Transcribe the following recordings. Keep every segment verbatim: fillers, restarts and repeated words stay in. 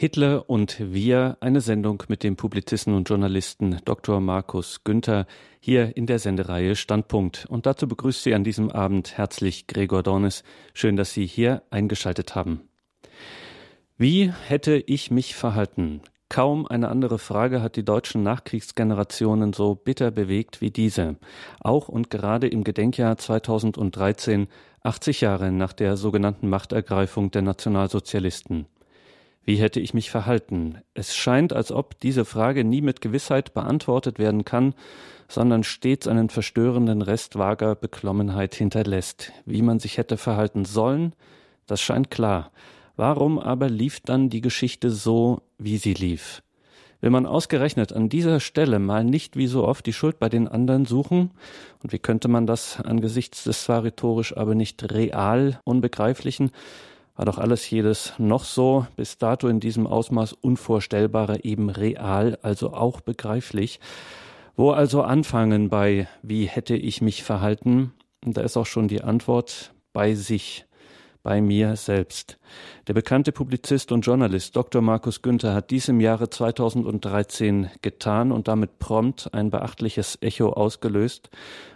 Hitler und wir, eine Sendung mit dem Publizisten und Journalisten Doktor Markus Günther hier in der Sendereihe Standpunkt. Und dazu begrüßt Sie an diesem Abend herzlich Gregor Dornis. Schön, dass Sie hier eingeschaltet haben. Wie hätte ich mich verhalten? Kaum eine andere Frage hat die deutschen Nachkriegsgenerationen so bitter bewegt wie diese. Auch und gerade im Gedenkjahr zweitausenddreizehn, achtzig Jahre nach der sogenannten Machtergreifung der Nationalsozialisten. Wie hätte ich mich verhalten? Es scheint, als ob diese Frage nie mit Gewissheit beantwortet werden kann, sondern stets einen verstörenden Rest vager Beklommenheit hinterlässt. Wie man sich hätte verhalten sollen, das scheint klar. Warum aber lief dann die Geschichte so, wie sie lief? Will man ausgerechnet an dieser Stelle mal nicht wie so oft die Schuld bei den anderen suchen? Und wie könnte man das angesichts des zwar rhetorisch, aber nicht real Unbegreiflichen, war doch alles jedes noch so bis dato in diesem Ausmaß Unvorstellbare eben real, also auch begreiflich. Wo also anfangen bei wie hätte ich mich verhalten? Und da ist auch schon die Antwort bei sich, bei mir selbst. Der bekannte Publizist und Journalist Doktor Markus Günther hat dies im Jahre zweitausenddreizehn getan und damit prompt ein beachtliches Echo ausgelöst.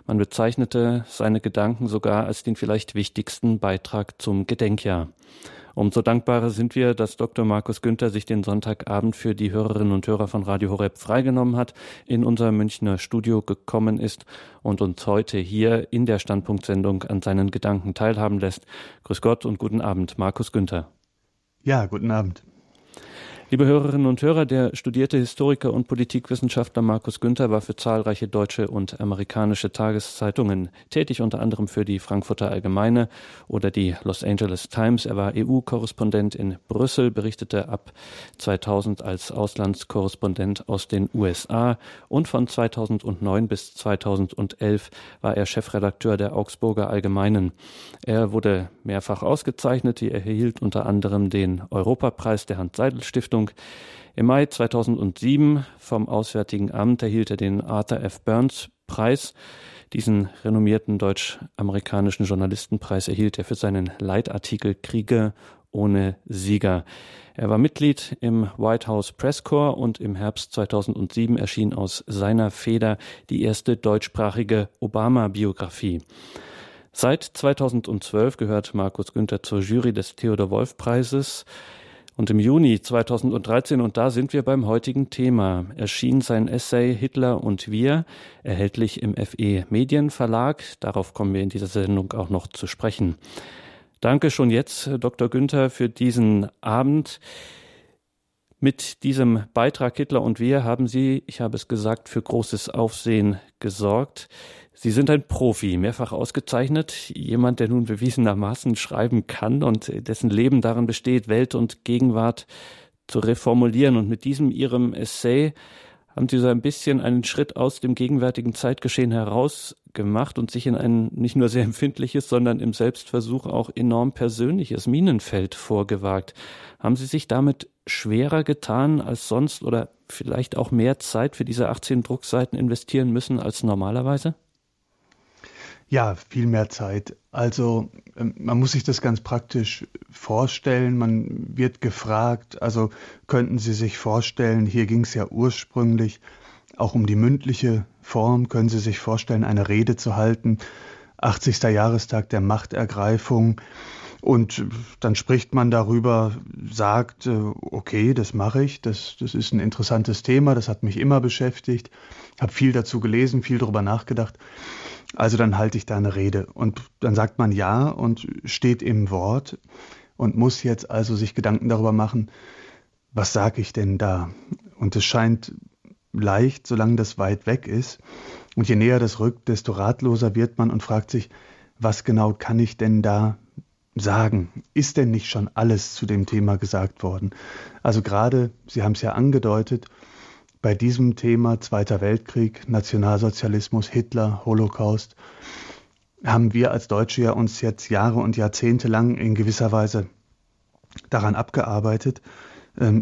Man bezeichnete seine Gedanken sogar als den vielleicht wichtigsten Beitrag zum Gedenkjahr. Umso dankbarer sind wir, dass Doktor Markus Günther sich den Sonntagabend für die Hörerinnen und Hörer von Radio Horeb freigenommen hat, in unser Münchner Studio gekommen ist und uns heute hier in der Standpunktsendung an seinen Gedanken teilhaben lässt. Grüß Gott und guten Abend, Markus Günther. Ja, guten Abend. Liebe Hörerinnen und Hörer, der studierte Historiker und Politikwissenschaftler Markus Günther war für zahlreiche deutsche und amerikanische Tageszeitungen tätig, unter anderem für die Frankfurter Allgemeine oder die Los Angeles Times. Er war E U-Korrespondent in Brüssel, berichtete ab zweitausend als Auslandskorrespondent aus den U S A und von zweitausendneun bis zweitausendelf war er Chefredakteur der Augsburger Allgemeinen. Er wurde mehrfach ausgezeichnet, er erhielt unter anderem den Europapreis der Hanns-Seidel-Stiftung. Im Mai zweitausendsieben vom Auswärtigen Amt erhielt er den Arthur F. Burns-Preis. Diesen renommierten deutsch-amerikanischen Journalistenpreis erhielt er für seinen Leitartikel Kriege ohne Sieger. Er war Mitglied im White House Press Corps und im Herbst zweitausendsieben erschien aus seiner Feder die erste deutschsprachige Obama-Biografie. Seit zweitausendzwölf gehört Markus Günther zur Jury des Theodor-Wolff-Preises. Und im Juni zweitausenddreizehn, und da sind wir beim heutigen Thema, erschien sein Essay Hitler und wir, erhältlich im F E-Medienverlag. Darauf kommen wir in dieser Sendung auch noch zu sprechen. Danke schon jetzt, Doktor Günther, für diesen Abend. Mit diesem Beitrag Hitler und wir haben Sie, ich habe es gesagt, für großes Aufsehen gesorgt. Sie sind ein Profi, mehrfach ausgezeichnet, jemand, der nun bewiesenermaßen schreiben kann und dessen Leben darin besteht, Welt und Gegenwart zu reformulieren. Und mit diesem Ihrem Essay haben Sie so ein bisschen einen Schritt aus dem gegenwärtigen Zeitgeschehen heraus gemacht und sich in ein nicht nur sehr empfindliches, sondern im Selbstversuch auch enorm persönliches Minenfeld vorgewagt. Haben Sie sich damit schwerer getan als sonst oder vielleicht auch mehr Zeit für diese achtzehn Druckseiten investieren müssen als normalerweise? Ja, viel mehr Zeit. Also man muss sich das ganz praktisch vorstellen. Man wird gefragt, also könnten Sie sich vorstellen, hier ging es ja ursprünglich auch um die mündliche Form, können Sie sich vorstellen, eine Rede zu halten, achtzigsten Jahrestag der Machtergreifung. Und dann spricht man darüber, sagt, okay, das mache ich, das, das ist ein interessantes Thema, das hat mich immer beschäftigt, habe viel dazu gelesen, viel darüber nachgedacht. Also dann halte ich da eine Rede und dann sagt man ja und steht im Wort und muss jetzt also sich Gedanken darüber machen, was sage ich denn da? Und es scheint leicht, solange das weit weg ist. Und je näher das rückt, desto ratloser wird man und fragt sich, was genau kann ich denn da sagen? Ist denn nicht schon alles zu dem Thema gesagt worden? Also gerade, Sie haben es ja angedeutet, bei diesem Thema Zweiter Weltkrieg, Nationalsozialismus, Hitler, Holocaust, haben wir als Deutsche ja uns jetzt Jahre und Jahrzehnte lang in gewisser Weise daran abgearbeitet.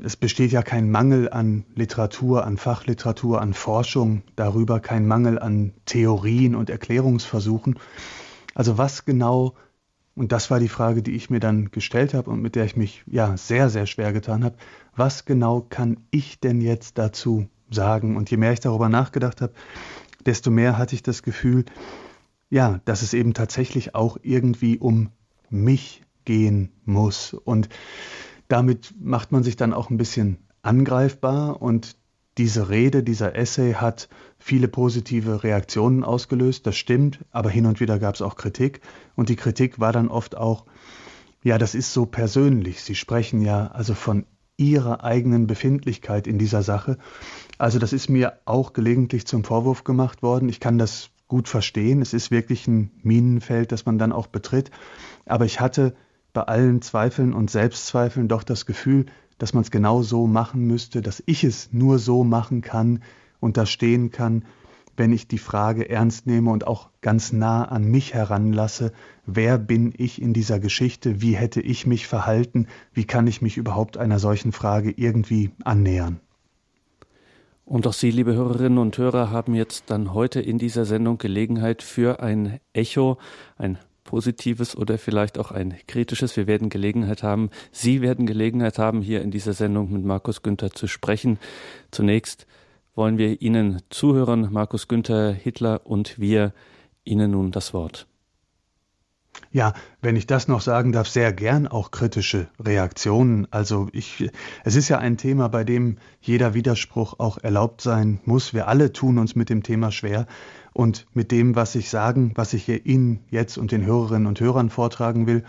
Es besteht ja kein Mangel an Literatur, an Fachliteratur, an Forschung darüber, kein Mangel an Theorien und Erklärungsversuchen. Also was genau Und das war die Frage, die ich mir dann gestellt habe und mit der ich mich ja sehr, sehr schwer getan habe. Was genau kann ich denn jetzt dazu sagen? Und je mehr ich darüber nachgedacht habe, desto mehr hatte ich das Gefühl, ja, dass es eben tatsächlich auch irgendwie um mich gehen muss. Und damit macht man sich dann auch ein bisschen angreifbar. Und diese Rede, dieser Essay hat viele positive Reaktionen ausgelöst, das stimmt, aber hin und wieder gab es auch Kritik und die Kritik war dann oft auch, ja, das ist so persönlich, Sie sprechen ja also von Ihrer eigenen Befindlichkeit in dieser Sache, also das ist mir auch gelegentlich zum Vorwurf gemacht worden, ich kann das gut verstehen, es ist wirklich ein Minenfeld, das man dann auch betritt, aber ich hatte bei allen Zweifeln und Selbstzweifeln doch das Gefühl, dass man es genau so machen müsste, dass ich es nur so machen kann und da stehen kann, wenn ich die Frage ernst nehme und auch ganz nah an mich heranlasse, wer bin ich in dieser Geschichte, wie hätte ich mich verhalten, wie kann ich mich überhaupt einer solchen Frage irgendwie annähern. Und auch Sie, liebe Hörerinnen und Hörer, haben jetzt dann heute in dieser Sendung Gelegenheit für ein Echo, ein Positives oder vielleicht auch ein kritisches. Wir werden Gelegenheit haben, Sie werden Gelegenheit haben, hier in dieser Sendung mit Markus Günther zu sprechen. Zunächst wollen wir Ihnen zuhören. Markus Günther, Hitler und wir, Ihnen nun das Wort. Ja, wenn ich das noch sagen darf, sehr gern auch kritische Reaktionen. Also ich, es ist ja ein Thema, bei dem jeder Widerspruch auch erlaubt sein muss. Wir alle tun uns mit dem Thema schwer. Und mit dem, was ich sagen, was ich hier Ihnen jetzt und den Hörerinnen und Hörern vortragen will,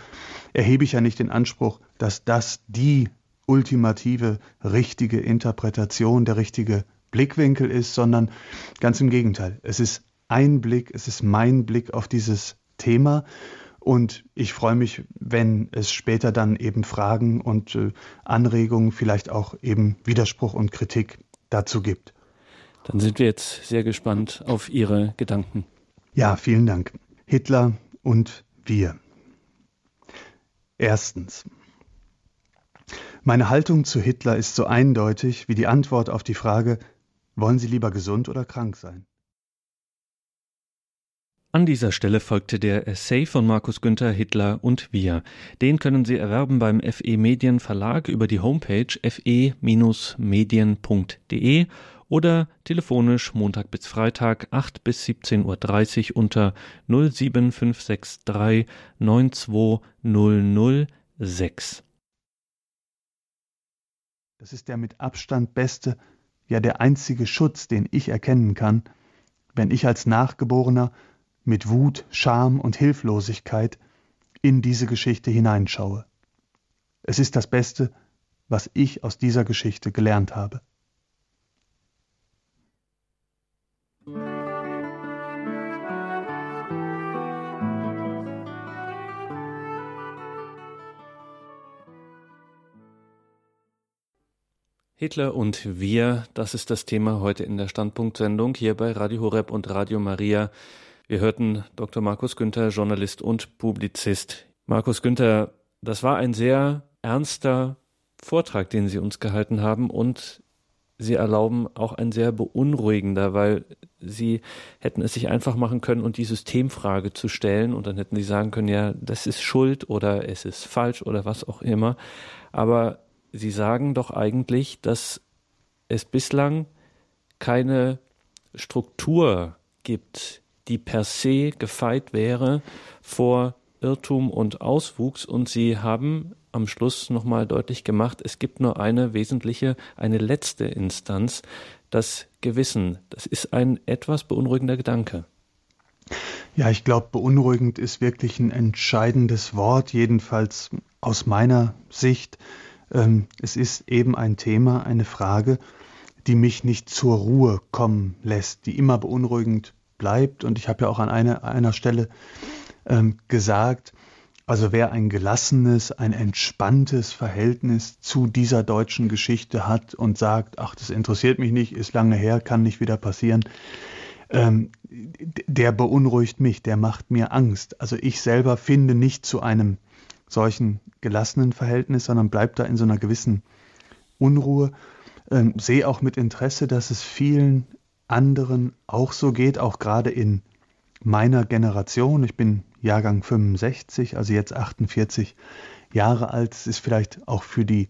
erhebe ich ja nicht den Anspruch, dass das die ultimative, richtige Interpretation, der richtige Blickwinkel ist, sondern ganz im Gegenteil. Es ist ein Blick, es ist mein Blick auf dieses Thema. Und ich freue mich, wenn es später dann eben Fragen und äh, Anregungen, vielleicht auch eben Widerspruch und Kritik dazu gibt. Dann sind wir jetzt sehr gespannt auf Ihre Gedanken. Ja, vielen Dank. Hitler und wir. Erstens. Meine Haltung zu Hitler ist so eindeutig wie die Antwort auf die Frage, wollen Sie lieber gesund oder krank sein? An dieser Stelle folgte der Essay von Markus Günther, Hitler und wir. Den können Sie erwerben beim F E-Medienverlag über die Homepage f e dash medien punkt d e oder telefonisch Montag bis Freitag acht bis siebzehn Uhr dreißig unter null sieben fünf sechs drei neun zwei null null sechs. Das ist der mit Abstand beste, ja der einzige Schutz, den ich erkennen kann, wenn ich als Nachgeborener mit Wut, Scham und Hilflosigkeit in diese Geschichte hineinschaue. Es ist das Beste, was ich aus dieser Geschichte gelernt habe. Hitler und wir, das ist das Thema heute in der Standpunkt-Sendung hier bei Radio Horeb und Radio Maria. Wir hörten Doktor Markus Günther, Journalist und Publizist. Markus Günther, das war ein sehr ernster Vortrag, den Sie uns gehalten haben und Sie erlauben auch ein sehr beunruhigender, weil Sie hätten es sich einfach machen können und die Systemfrage zu stellen und dann hätten Sie sagen können, ja, das ist Schuld oder es ist falsch oder was auch immer. Aber Sie sagen doch eigentlich, dass es bislang keine Struktur gibt, die per se gefeit wäre vor Irrtum und Auswuchs. Und Sie haben am Schluss nochmal deutlich gemacht, es gibt nur eine wesentliche, eine letzte Instanz, das Gewissen. Das ist ein etwas beunruhigender Gedanke. Ja, ich glaube, beunruhigend ist wirklich ein entscheidendes Wort, jedenfalls aus meiner Sicht. Es ist eben ein Thema, eine Frage, die mich nicht zur Ruhe kommen lässt, die immer beunruhigend ist. Bleibt. Und ich habe ja auch an einer, einer Stelle ähm, gesagt, also wer ein gelassenes, ein entspanntes Verhältnis zu dieser deutschen Geschichte hat und sagt, ach, das interessiert mich nicht, ist lange her, kann nicht wieder passieren, ähm, der beunruhigt mich, der macht mir Angst. Also ich selber finde nicht zu einem solchen gelassenen Verhältnis, sondern bleibt da in so einer gewissen Unruhe. Ähm, sehe auch mit Interesse, dass es vielen anderen auch so geht, auch gerade in meiner Generation. Ich bin Jahrgang fünfundsechzig, also jetzt achtundvierzig Jahre alt. Es ist vielleicht auch für die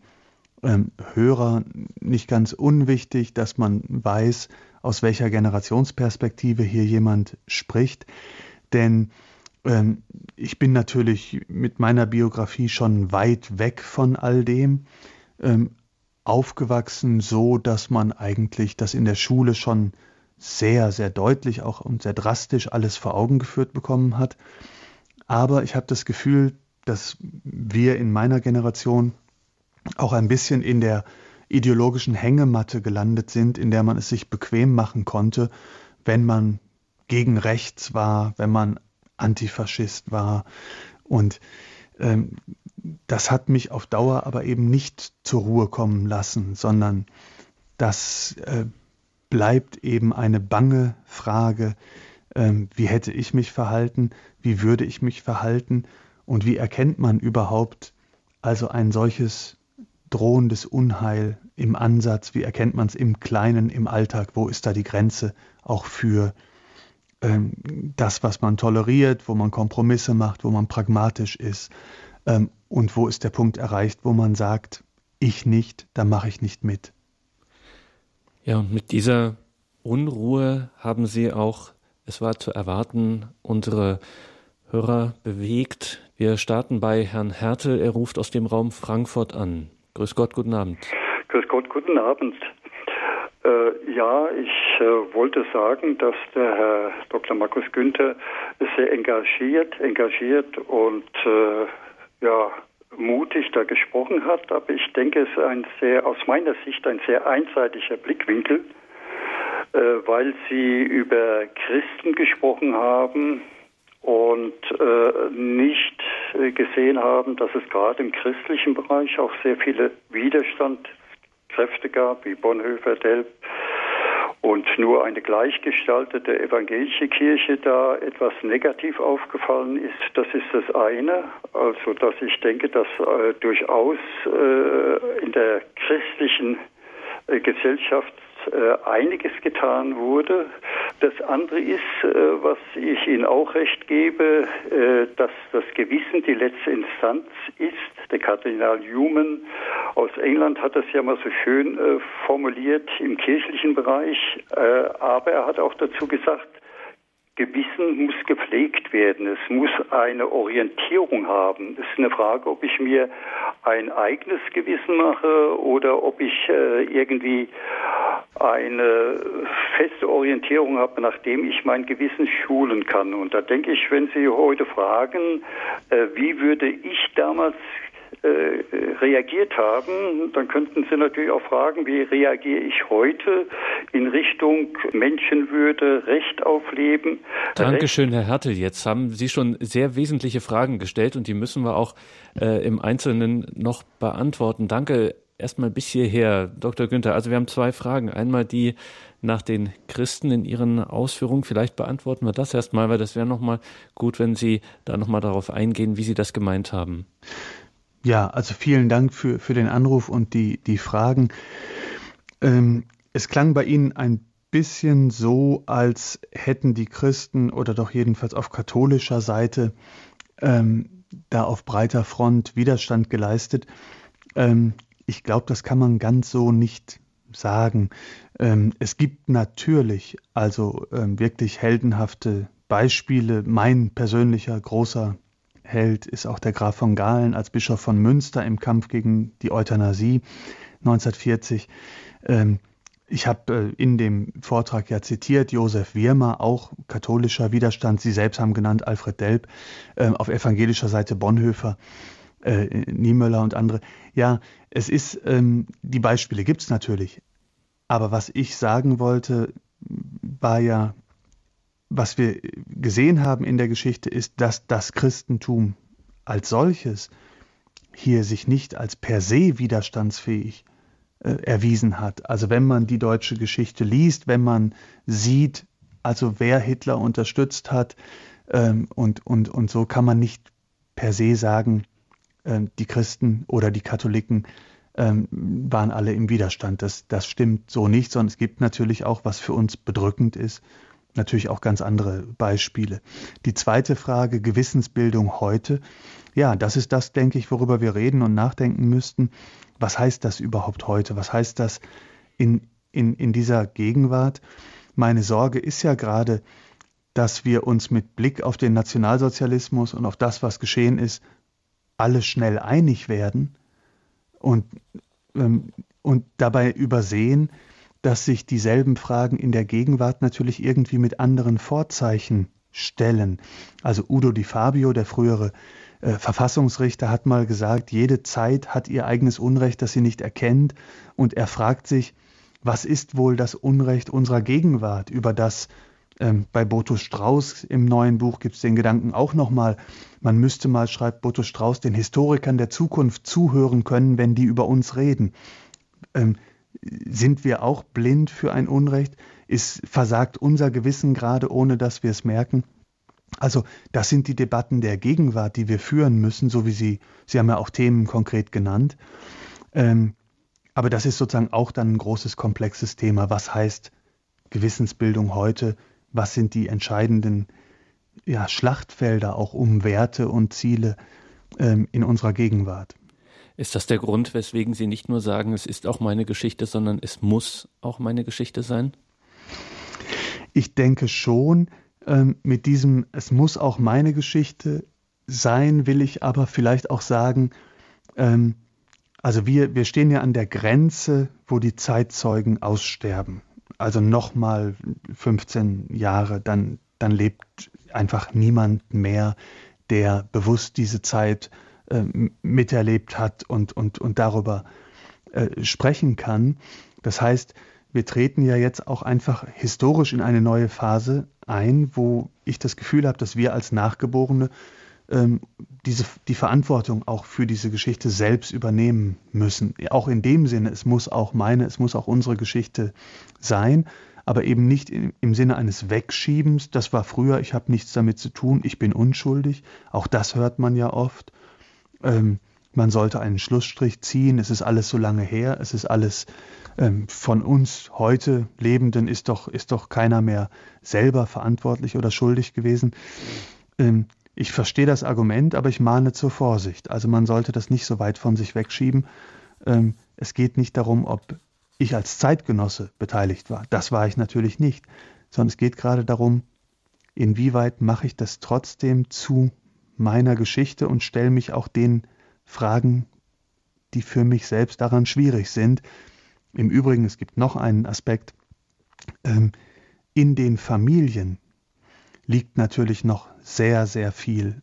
ähm, Hörer nicht ganz unwichtig, dass man weiß, aus welcher Generationsperspektive hier jemand spricht. Denn ähm, ich bin natürlich mit meiner Biografie schon weit weg von all dem, ähm, aufgewachsen, so dass man eigentlich das in der Schule schon sehr, sehr deutlich auch und sehr drastisch alles vor Augen geführt bekommen hat. Aber ich habe das Gefühl, dass wir in meiner Generation auch ein bisschen in der ideologischen Hängematte gelandet sind, in der man es sich bequem machen konnte, wenn man gegen rechts war, wenn man Antifaschist war. Und ähm, das hat mich auf Dauer aber eben nicht zur Ruhe kommen lassen, sondern das äh, bleibt eben eine bange Frage, ähm, wie hätte ich mich verhalten, wie würde ich mich verhalten und wie erkennt man überhaupt also ein solches drohendes Unheil im Ansatz, wie erkennt man es im Kleinen, im Alltag, wo ist da die Grenze auch für ähm, das, was man toleriert, wo man Kompromisse macht, wo man pragmatisch ist ähm, und wo ist der Punkt erreicht, wo man sagt, ich nicht, da mache ich nicht mit. Ja, und mit dieser Unruhe haben Sie auch, es war zu erwarten, unsere Hörer bewegt. Wir starten bei Herrn Hertel, er ruft aus dem Raum Frankfurt an. Grüß Gott, guten Abend. Grüß Gott, guten Abend. Äh, ja, ich äh, wollte sagen, dass der Herr Doktor Markus Günther sehr engagiert, engagiert und äh, ja, mutig da gesprochen hat, aber ich denke, es ist ein sehr, aus meiner Sicht ein sehr einseitiger Blickwinkel, äh, weil sie über Christen gesprochen haben und äh, nicht äh, gesehen haben, dass es gerade im christlichen Bereich auch sehr viele Widerstandskräfte gab, wie Bonhoeffer, Delp, und nur eine gleichgestaltete evangelische Kirche da etwas negativ aufgefallen ist. Das ist das eine. Also, dass ich denke, dass äh, durchaus äh, in der christlichen äh, Gesellschaft äh, einiges getan wurde. Das andere ist, äh, was ich Ihnen auch recht gebe, äh, dass das Gewissen die letzte Instanz ist. Der Kardinal Newman aus England hat das ja mal so schön äh, formuliert im kirchlichen Bereich, äh, aber er hat auch dazu gesagt, Gewissen muss gepflegt werden, es muss eine Orientierung haben. Es ist eine Frage, ob ich mir ein eigenes Gewissen mache oder ob ich äh, irgendwie eine feste Orientierung habe, nachdem ich mein Gewissen schulen kann. Und da denke ich, wenn Sie heute fragen, äh, wie würde ich damals reagiert haben, dann könnten Sie natürlich auch fragen, wie reagiere ich heute in Richtung Menschenwürde, Recht auf Leben. Dankeschön, Herr Hertel. Jetzt haben Sie schon sehr wesentliche Fragen gestellt und die müssen wir auch äh, im Einzelnen noch beantworten. Danke erstmal bis hierher, Doktor Günther. Also wir haben zwei Fragen. Einmal die nach den Christen in Ihren Ausführungen. Vielleicht beantworten wir das erstmal, weil das wäre nochmal gut, wenn Sie da nochmal darauf eingehen, wie Sie das gemeint haben. Ja, also vielen Dank für, für den Anruf und die, die Fragen. Ähm, es klang bei Ihnen ein bisschen so, als hätten die Christen oder doch jedenfalls auf katholischer Seite ähm, da auf breiter Front Widerstand geleistet. Ähm, ich glaube, das kann man ganz so nicht sagen. Ähm, es gibt natürlich also ähm, wirklich heldenhafte Beispiele. Mein persönlicher großer Held ist auch der Graf von Galen als Bischof von Münster im Kampf gegen die Euthanasie neunzehnhundertvierzig. Ich habe in dem Vortrag ja zitiert, Josef Wirmer, auch katholischer Widerstand. Sie selbst haben genannt Alfred Delp, auf evangelischer Seite Bonhoeffer, Niemöller und andere. Ja, es ist, die Beispiele gibt es natürlich. Aber was ich sagen wollte, war ja, was wir gesehen haben in der Geschichte ist, dass das Christentum als solches hier sich nicht als per se widerstandsfähig äh, erwiesen hat. Also wenn man die deutsche Geschichte liest, wenn man sieht, also wer Hitler unterstützt hat ähm, und, und, und so kann man nicht per se sagen, äh, die Christen oder die Katholiken ähm, waren alle im Widerstand. Das, das stimmt so nicht, sondern es gibt natürlich auch, was für uns bedrückend ist, natürlich auch ganz andere Beispiele. Die zweite Frage, Gewissensbildung heute. Ja, das ist das, denke ich, worüber wir reden und nachdenken müssten. Was heißt das überhaupt heute? Was heißt das in, in, in dieser Gegenwart? Meine Sorge ist ja gerade, dass wir uns mit Blick auf den Nationalsozialismus und auf das, was geschehen ist, alle schnell einig werden und, ähm, und dabei übersehen, dass sich dieselben Fragen in der Gegenwart natürlich irgendwie mit anderen Vorzeichen stellen. Also Udo Di Fabio, der frühere äh, Verfassungsrichter, hat mal gesagt, jede Zeit hat ihr eigenes Unrecht, das sie nicht erkennt. Und er fragt sich, was ist wohl das Unrecht unserer Gegenwart, über das ähm, bei Botus Strauß im neuen Buch gibt es den Gedanken auch nochmal, man müsste mal, schreibt Botus Strauß, den Historikern der Zukunft zuhören können, wenn die über uns reden. Ähm, Sind wir auch blind für ein Unrecht? Ist, versagt unser Gewissen gerade, ohne dass wir es merken? Also das sind die Debatten der Gegenwart, die wir führen müssen, so wie Sie, Sie haben ja auch Themen konkret genannt. Ähm, aber das ist sozusagen auch dann ein großes, komplexes Thema. Was heißt Gewissensbildung heute? Was sind die entscheidenden ja, Schlachtfelder auch um Werte und Ziele ähm, in unserer Gegenwart? Ist das der Grund, weswegen Sie nicht nur sagen, es ist auch meine Geschichte, sondern es muss auch meine Geschichte sein? Ich denke schon, ähm, mit diesem es muss auch meine Geschichte sein, will ich aber vielleicht auch sagen, ähm, also wir, wir stehen ja an der Grenze, wo die Zeitzeugen aussterben. Also nochmal fünfzehn Jahre, dann, dann lebt einfach niemand mehr, der bewusst diese Zeit miterlebt hat und, und, und darüber äh, sprechen kann. Das heißt, wir treten ja jetzt auch einfach historisch in eine neue Phase ein, wo ich das Gefühl habe, dass wir als Nachgeborene ähm, diese, die Verantwortung auch für diese Geschichte selbst übernehmen müssen. Auch in dem Sinne, es muss auch meine, es muss auch unsere Geschichte sein, aber eben nicht im, im Sinne eines Wegschiebens. Das war früher, ich habe nichts damit zu tun, ich bin unschuldig. Auch das hört man ja oft. Man sollte einen Schlussstrich ziehen, es ist alles so lange her, es ist alles ähm, von uns heute Lebenden ist doch, ist doch keiner mehr selber verantwortlich oder schuldig gewesen. Ähm, ich verstehe das Argument, aber ich mahne zur Vorsicht. Also man sollte das nicht so weit von sich wegschieben. Ähm, es geht nicht darum, ob ich als Zeitgenosse beteiligt war. Das war ich natürlich nicht. Sondern es geht gerade darum, inwieweit mache ich das trotzdem zu meiner Geschichte und stelle mich auch den Fragen, die für mich selbst daran schwierig sind. Im Übrigen, es gibt noch einen Aspekt. In den Familien liegt natürlich noch sehr, sehr viel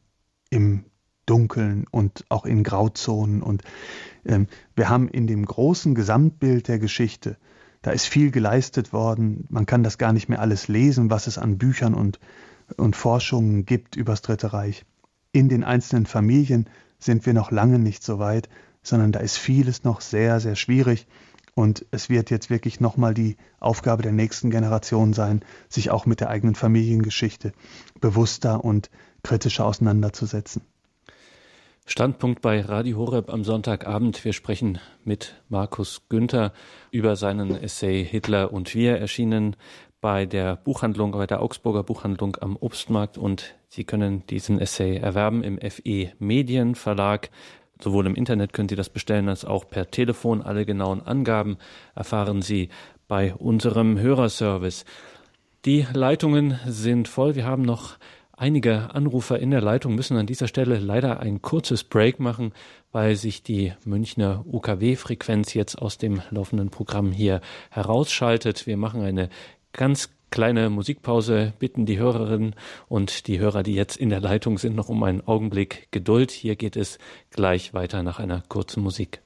im Dunkeln und auch in Grauzonen. Und wir haben in dem großen Gesamtbild der Geschichte, da ist viel geleistet worden. Man kann das gar nicht mehr alles lesen, was es an Büchern und, und Forschungen gibt über das Dritte Reich. In den einzelnen Familien sind wir noch lange nicht so weit, sondern da ist vieles noch sehr, sehr schwierig. Und es wird jetzt wirklich nochmal die Aufgabe der nächsten Generation sein, sich auch mit der eigenen Familiengeschichte bewusster und kritischer auseinanderzusetzen. Standpunkt bei Radio Horeb am Sonntagabend. Wir sprechen mit Markus Günther über seinen Essay Hitler und wir, erschienen bei der Buchhandlung, bei der Augsburger Buchhandlung am Obstmarkt, und Sie können diesen Essay erwerben im F E-Medienverlag. Sowohl im Internet können Sie das bestellen als auch per Telefon. Alle genauen Angaben erfahren Sie bei unserem Hörerservice. Die Leitungen sind voll. Wir haben noch einige Anrufer in der Leitung, müssen an dieser Stelle leider ein kurzes Break machen, weil sich die Münchner U K W-Frequenz jetzt aus dem laufenden Programm hier herausschaltet. Wir machen eine ganz kleine Musikpause, bitten die Hörerinnen und die Hörer, die jetzt in der Leitung sind, noch um einen Augenblick Geduld. Hier geht es gleich weiter nach einer kurzen Musik.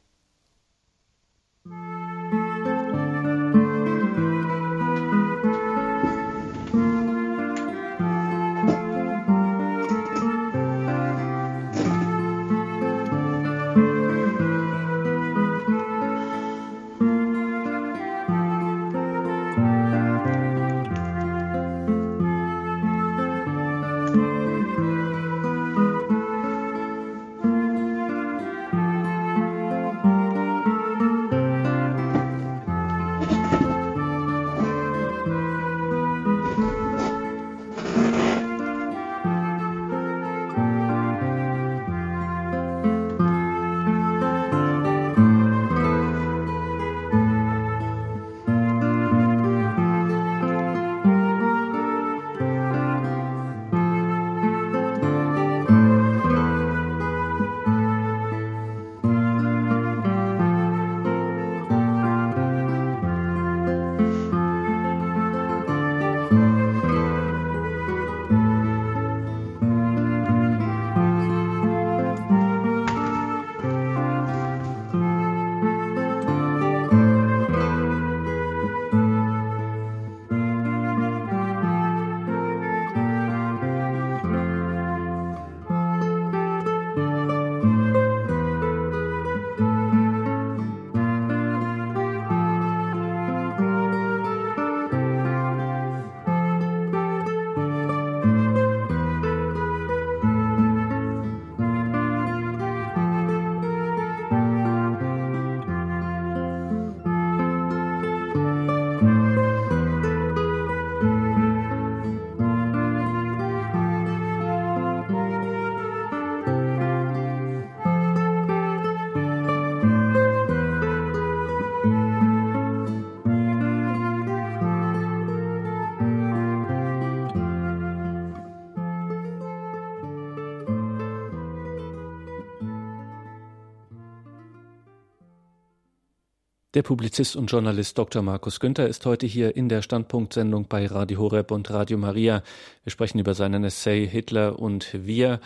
Der Publizist und Journalist Doktor Markus Günther ist heute hier in der Standpunkt-Sendung bei Radio Horeb und Radio Maria. Wir sprechen über seinen Essay Hitler und wir.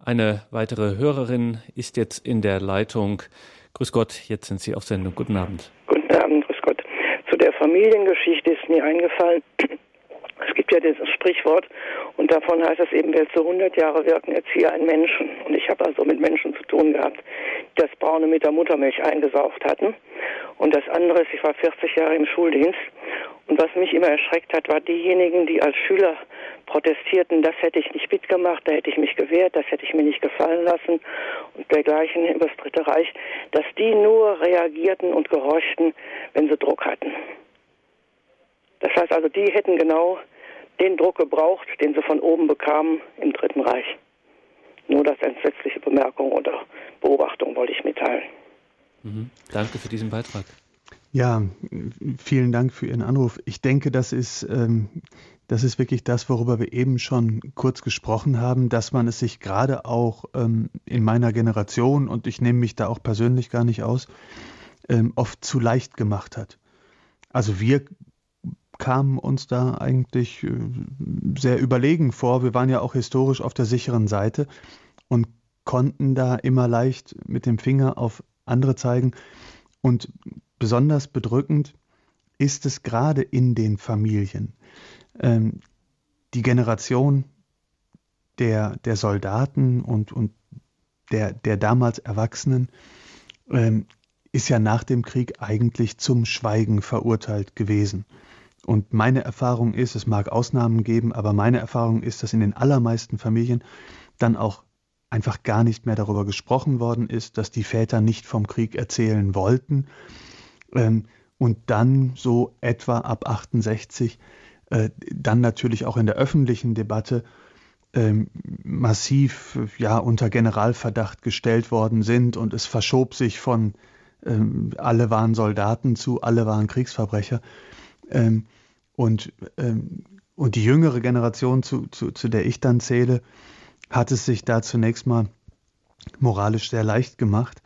Eine weitere Hörerin ist jetzt in der Leitung. Grüß Gott, jetzt sind Sie auf Sendung. Guten Abend. Guten Abend, grüß Gott. Zu der Familiengeschichte ist mir eingefallen, es gibt ja dieses Sprichwort und davon heißt es eben, wer zu hundert Jahre wirken, erziehe einen Menschen. Und ich habe also mit Menschen zu tun gehabt, die das Braune mit der Muttermilch eingesaugt hatten. Und das andere ist, ich war vierzig Jahre im Schuldienst. Und was mich immer erschreckt hat, war diejenigen, die als Schüler protestierten, das hätte ich nicht mitgemacht, da hätte ich mich gewehrt, das hätte ich mir nicht gefallen lassen und dergleichen über das Dritte Reich, dass die nur reagierten und gehorchten, wenn sie Druck hatten. Das heißt also, die hätten genau den Druck gebraucht, den sie von oben bekamen im Dritten Reich. Nur das entsetzliche Bemerkung oder Beobachtung wollte ich mitteilen. Mhm. Danke für diesen Beitrag. Ja, vielen Dank für Ihren Anruf. Ich denke, das ist, ähm, das ist wirklich das, worüber wir eben schon kurz gesprochen haben, dass man es sich gerade auch ähm, in meiner Generation, und ich nehme mich da auch persönlich gar nicht aus, ähm, oft zu leicht gemacht hat. Also wir kamen uns da eigentlich sehr überlegen vor. Wir waren ja auch historisch auf der sicheren Seite und konnten da immer leicht mit dem Finger auf andere zeigen. Und besonders bedrückend ist es gerade in den Familien. Ähm, die Generation der, der Soldaten und, und der, der damals Erwachsenen ähm, ist ja nach dem Krieg eigentlich zum Schweigen verurteilt gewesen. Und meine Erfahrung ist, es mag Ausnahmen geben, aber meine Erfahrung ist, dass in den allermeisten Familien dann auch einfach gar nicht mehr darüber gesprochen worden ist, dass die Väter nicht vom Krieg erzählen wollten. Und dann so etwa ab achtundsechzig, dann natürlich auch in der öffentlichen Debatte massiv ja, unter Generalverdacht gestellt worden sind und es verschob sich von alle waren Soldaten zu, alle waren Kriegsverbrecher. Ähm, und, ähm, und die jüngere Generation, zu, zu, zu der ich dann zähle, hat es sich da zunächst mal moralisch sehr leicht gemacht,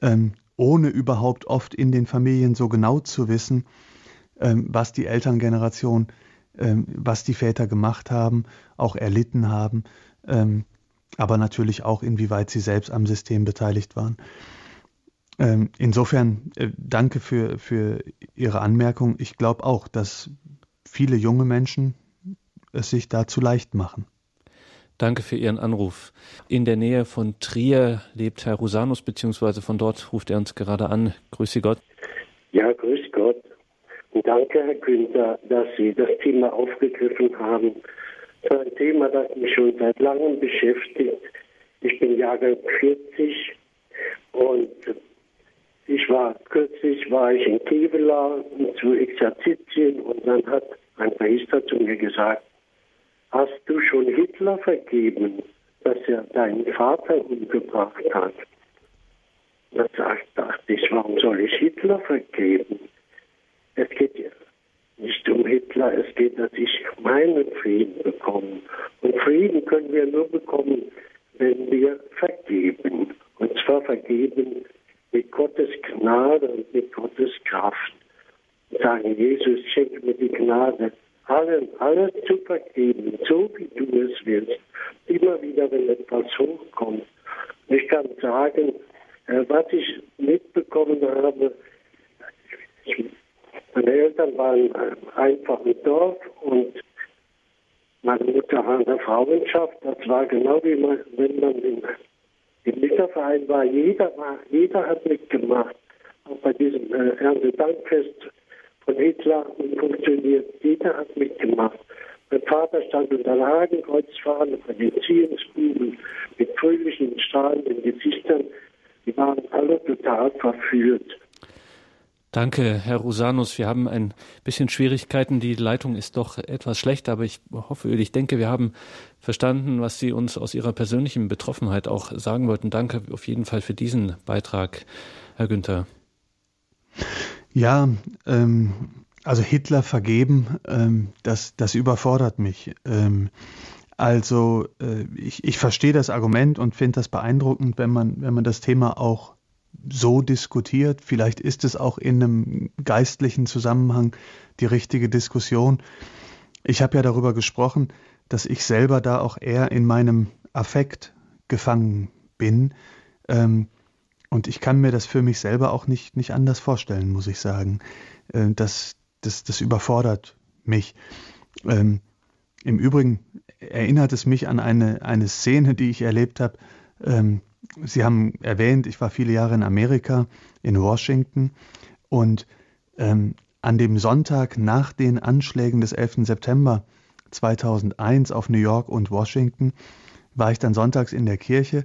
ähm, ohne überhaupt oft in den Familien so genau zu wissen, ähm, was die Elterngeneration, ähm, was die Väter gemacht haben, auch erlitten haben, ähm, aber natürlich auch, inwieweit sie selbst am System beteiligt waren. Insofern danke für, für Ihre Anmerkung. Ich glaube auch, dass viele junge Menschen es sich da zu leicht machen. Danke für Ihren Anruf. In der Nähe von Trier lebt Herr Rosanus, beziehungsweise von dort ruft er uns gerade an. Grüß Sie Gott. Ja, grüß Gott. Und danke, Herr Günther, dass Sie das Thema aufgegriffen haben. Für ein Thema, das mich schon seit langem beschäftigt. Ich bin Jahrgang vierzig und Ich war, kürzlich war ich in Kevela zu Exerzitien und dann hat ein Priester zu mir gesagt, hast du schon Hitler vergeben, dass er deinen Vater umgebracht hat? Da dachte ich, warum soll ich Hitler vergeben? Es geht nicht um Hitler, es geht, dass ich meinen Frieden bekomme. Und Frieden können wir nur bekommen, wenn wir vergeben. Und zwar vergeben mit Gottes Gnade und mit Gottes Kraft. Sagen, Jesus, schenk mir die Gnade, allen alles zu vergeben, so wie du es willst. Immer wieder, wenn etwas hochkommt. Und ich kann sagen, was ich mitbekommen habe, meine Eltern waren einfach im Dorf und meine Mutter war in der Frauenschaft. Das war genau wie man, wenn man in Im Mitterverein war jeder, war, jeder hat mitgemacht. Auch bei diesem äh, Erntedankfest von Hitler funktioniert. Jeder hat mitgemacht. Mein Vater stand unter der Hakenkreuzfahne von den Ziehungsbuben mit fröhlichen, strahlenden Gesichtern. Die waren alle total verführt. Danke, Herr Rosanus. Wir haben ein bisschen Schwierigkeiten. Die Leitung ist doch etwas schlecht, aber ich hoffe, ich denke, wir haben verstanden, was Sie uns aus Ihrer persönlichen Betroffenheit auch sagen wollten. Danke auf jeden Fall für diesen Beitrag, Herr Günther. Ja, ähm, also Hitler vergeben, ähm, das, das überfordert mich. Ähm, also äh, ich, ich verstehe das Argument und finde das beeindruckend, wenn man, wenn man das Thema auch so diskutiert. Vielleicht ist es auch in einem geistlichen Zusammenhang die richtige Diskussion. Ich habe ja darüber gesprochen, dass ich selber da auch eher in meinem Affekt gefangen bin. Ähm, und ich kann mir das für mich selber auch nicht, nicht anders vorstellen, muss ich sagen. Äh, das, das, das überfordert mich. Ähm, Im Übrigen erinnert es mich an eine, eine Szene, die ich erlebt habe. Ähm, Sie haben erwähnt, ich war viele Jahre in Amerika, in Washington. Und ähm, an dem Sonntag nach den Anschlägen des elften September zweitausendeins auf New York und Washington war ich dann sonntags in der Kirche.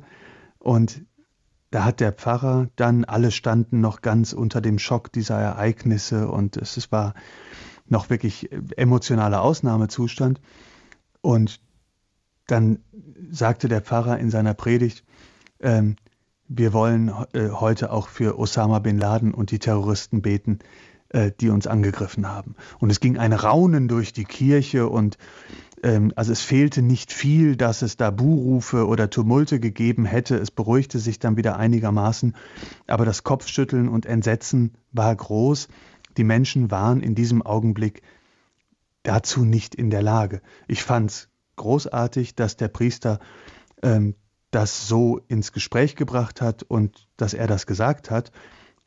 Und da hat der Pfarrer dann, alle standen noch ganz unter dem Schock dieser Ereignisse. Und es, es war noch wirklich emotionaler Ausnahmezustand. Und dann sagte der Pfarrer in seiner Predigt, ähm, wir wollen äh, heute auch für Osama Bin Laden und die Terroristen beten, äh, die uns angegriffen haben. Und es ging ein Raunen durch die Kirche und ähm, also es fehlte nicht viel, dass es da Buhrufe oder Tumulte gegeben hätte. Es beruhigte sich dann wieder einigermaßen, aber das Kopfschütteln und Entsetzen war groß. Die Menschen waren in diesem Augenblick dazu nicht in der Lage. Ich fand es großartig, dass der Priester ähm, das so ins Gespräch gebracht hat und dass er das gesagt hat.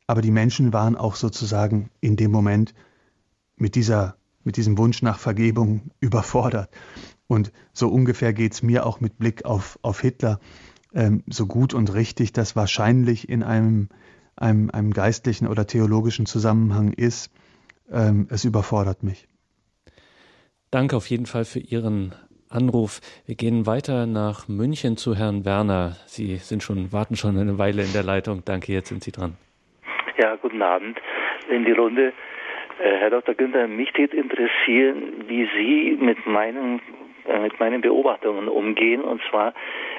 Aber die Menschen waren auch sozusagen in dem Moment mit, dieser, mit diesem Wunsch nach Vergebung überfordert. Und so ungefähr geht es mir auch mit Blick auf, auf Hitler ähm, so gut und richtig, dass wahrscheinlich in einem Einem, einem geistlichen oder theologischen Zusammenhang ist. Ähm, es überfordert mich. Danke auf jeden Fall für Ihren Anruf. Wir gehen weiter nach München zu Herrn Werner. Sie sind schon, warten schon eine Weile in der Leitung. Danke, jetzt sind Sie dran. Ja, guten Abend in die Runde. Äh, Herr Doktor Günther, mich würde interessieren, wie Sie mit meinen, äh, mit meinen Beobachtungen umgehen. Und zwar,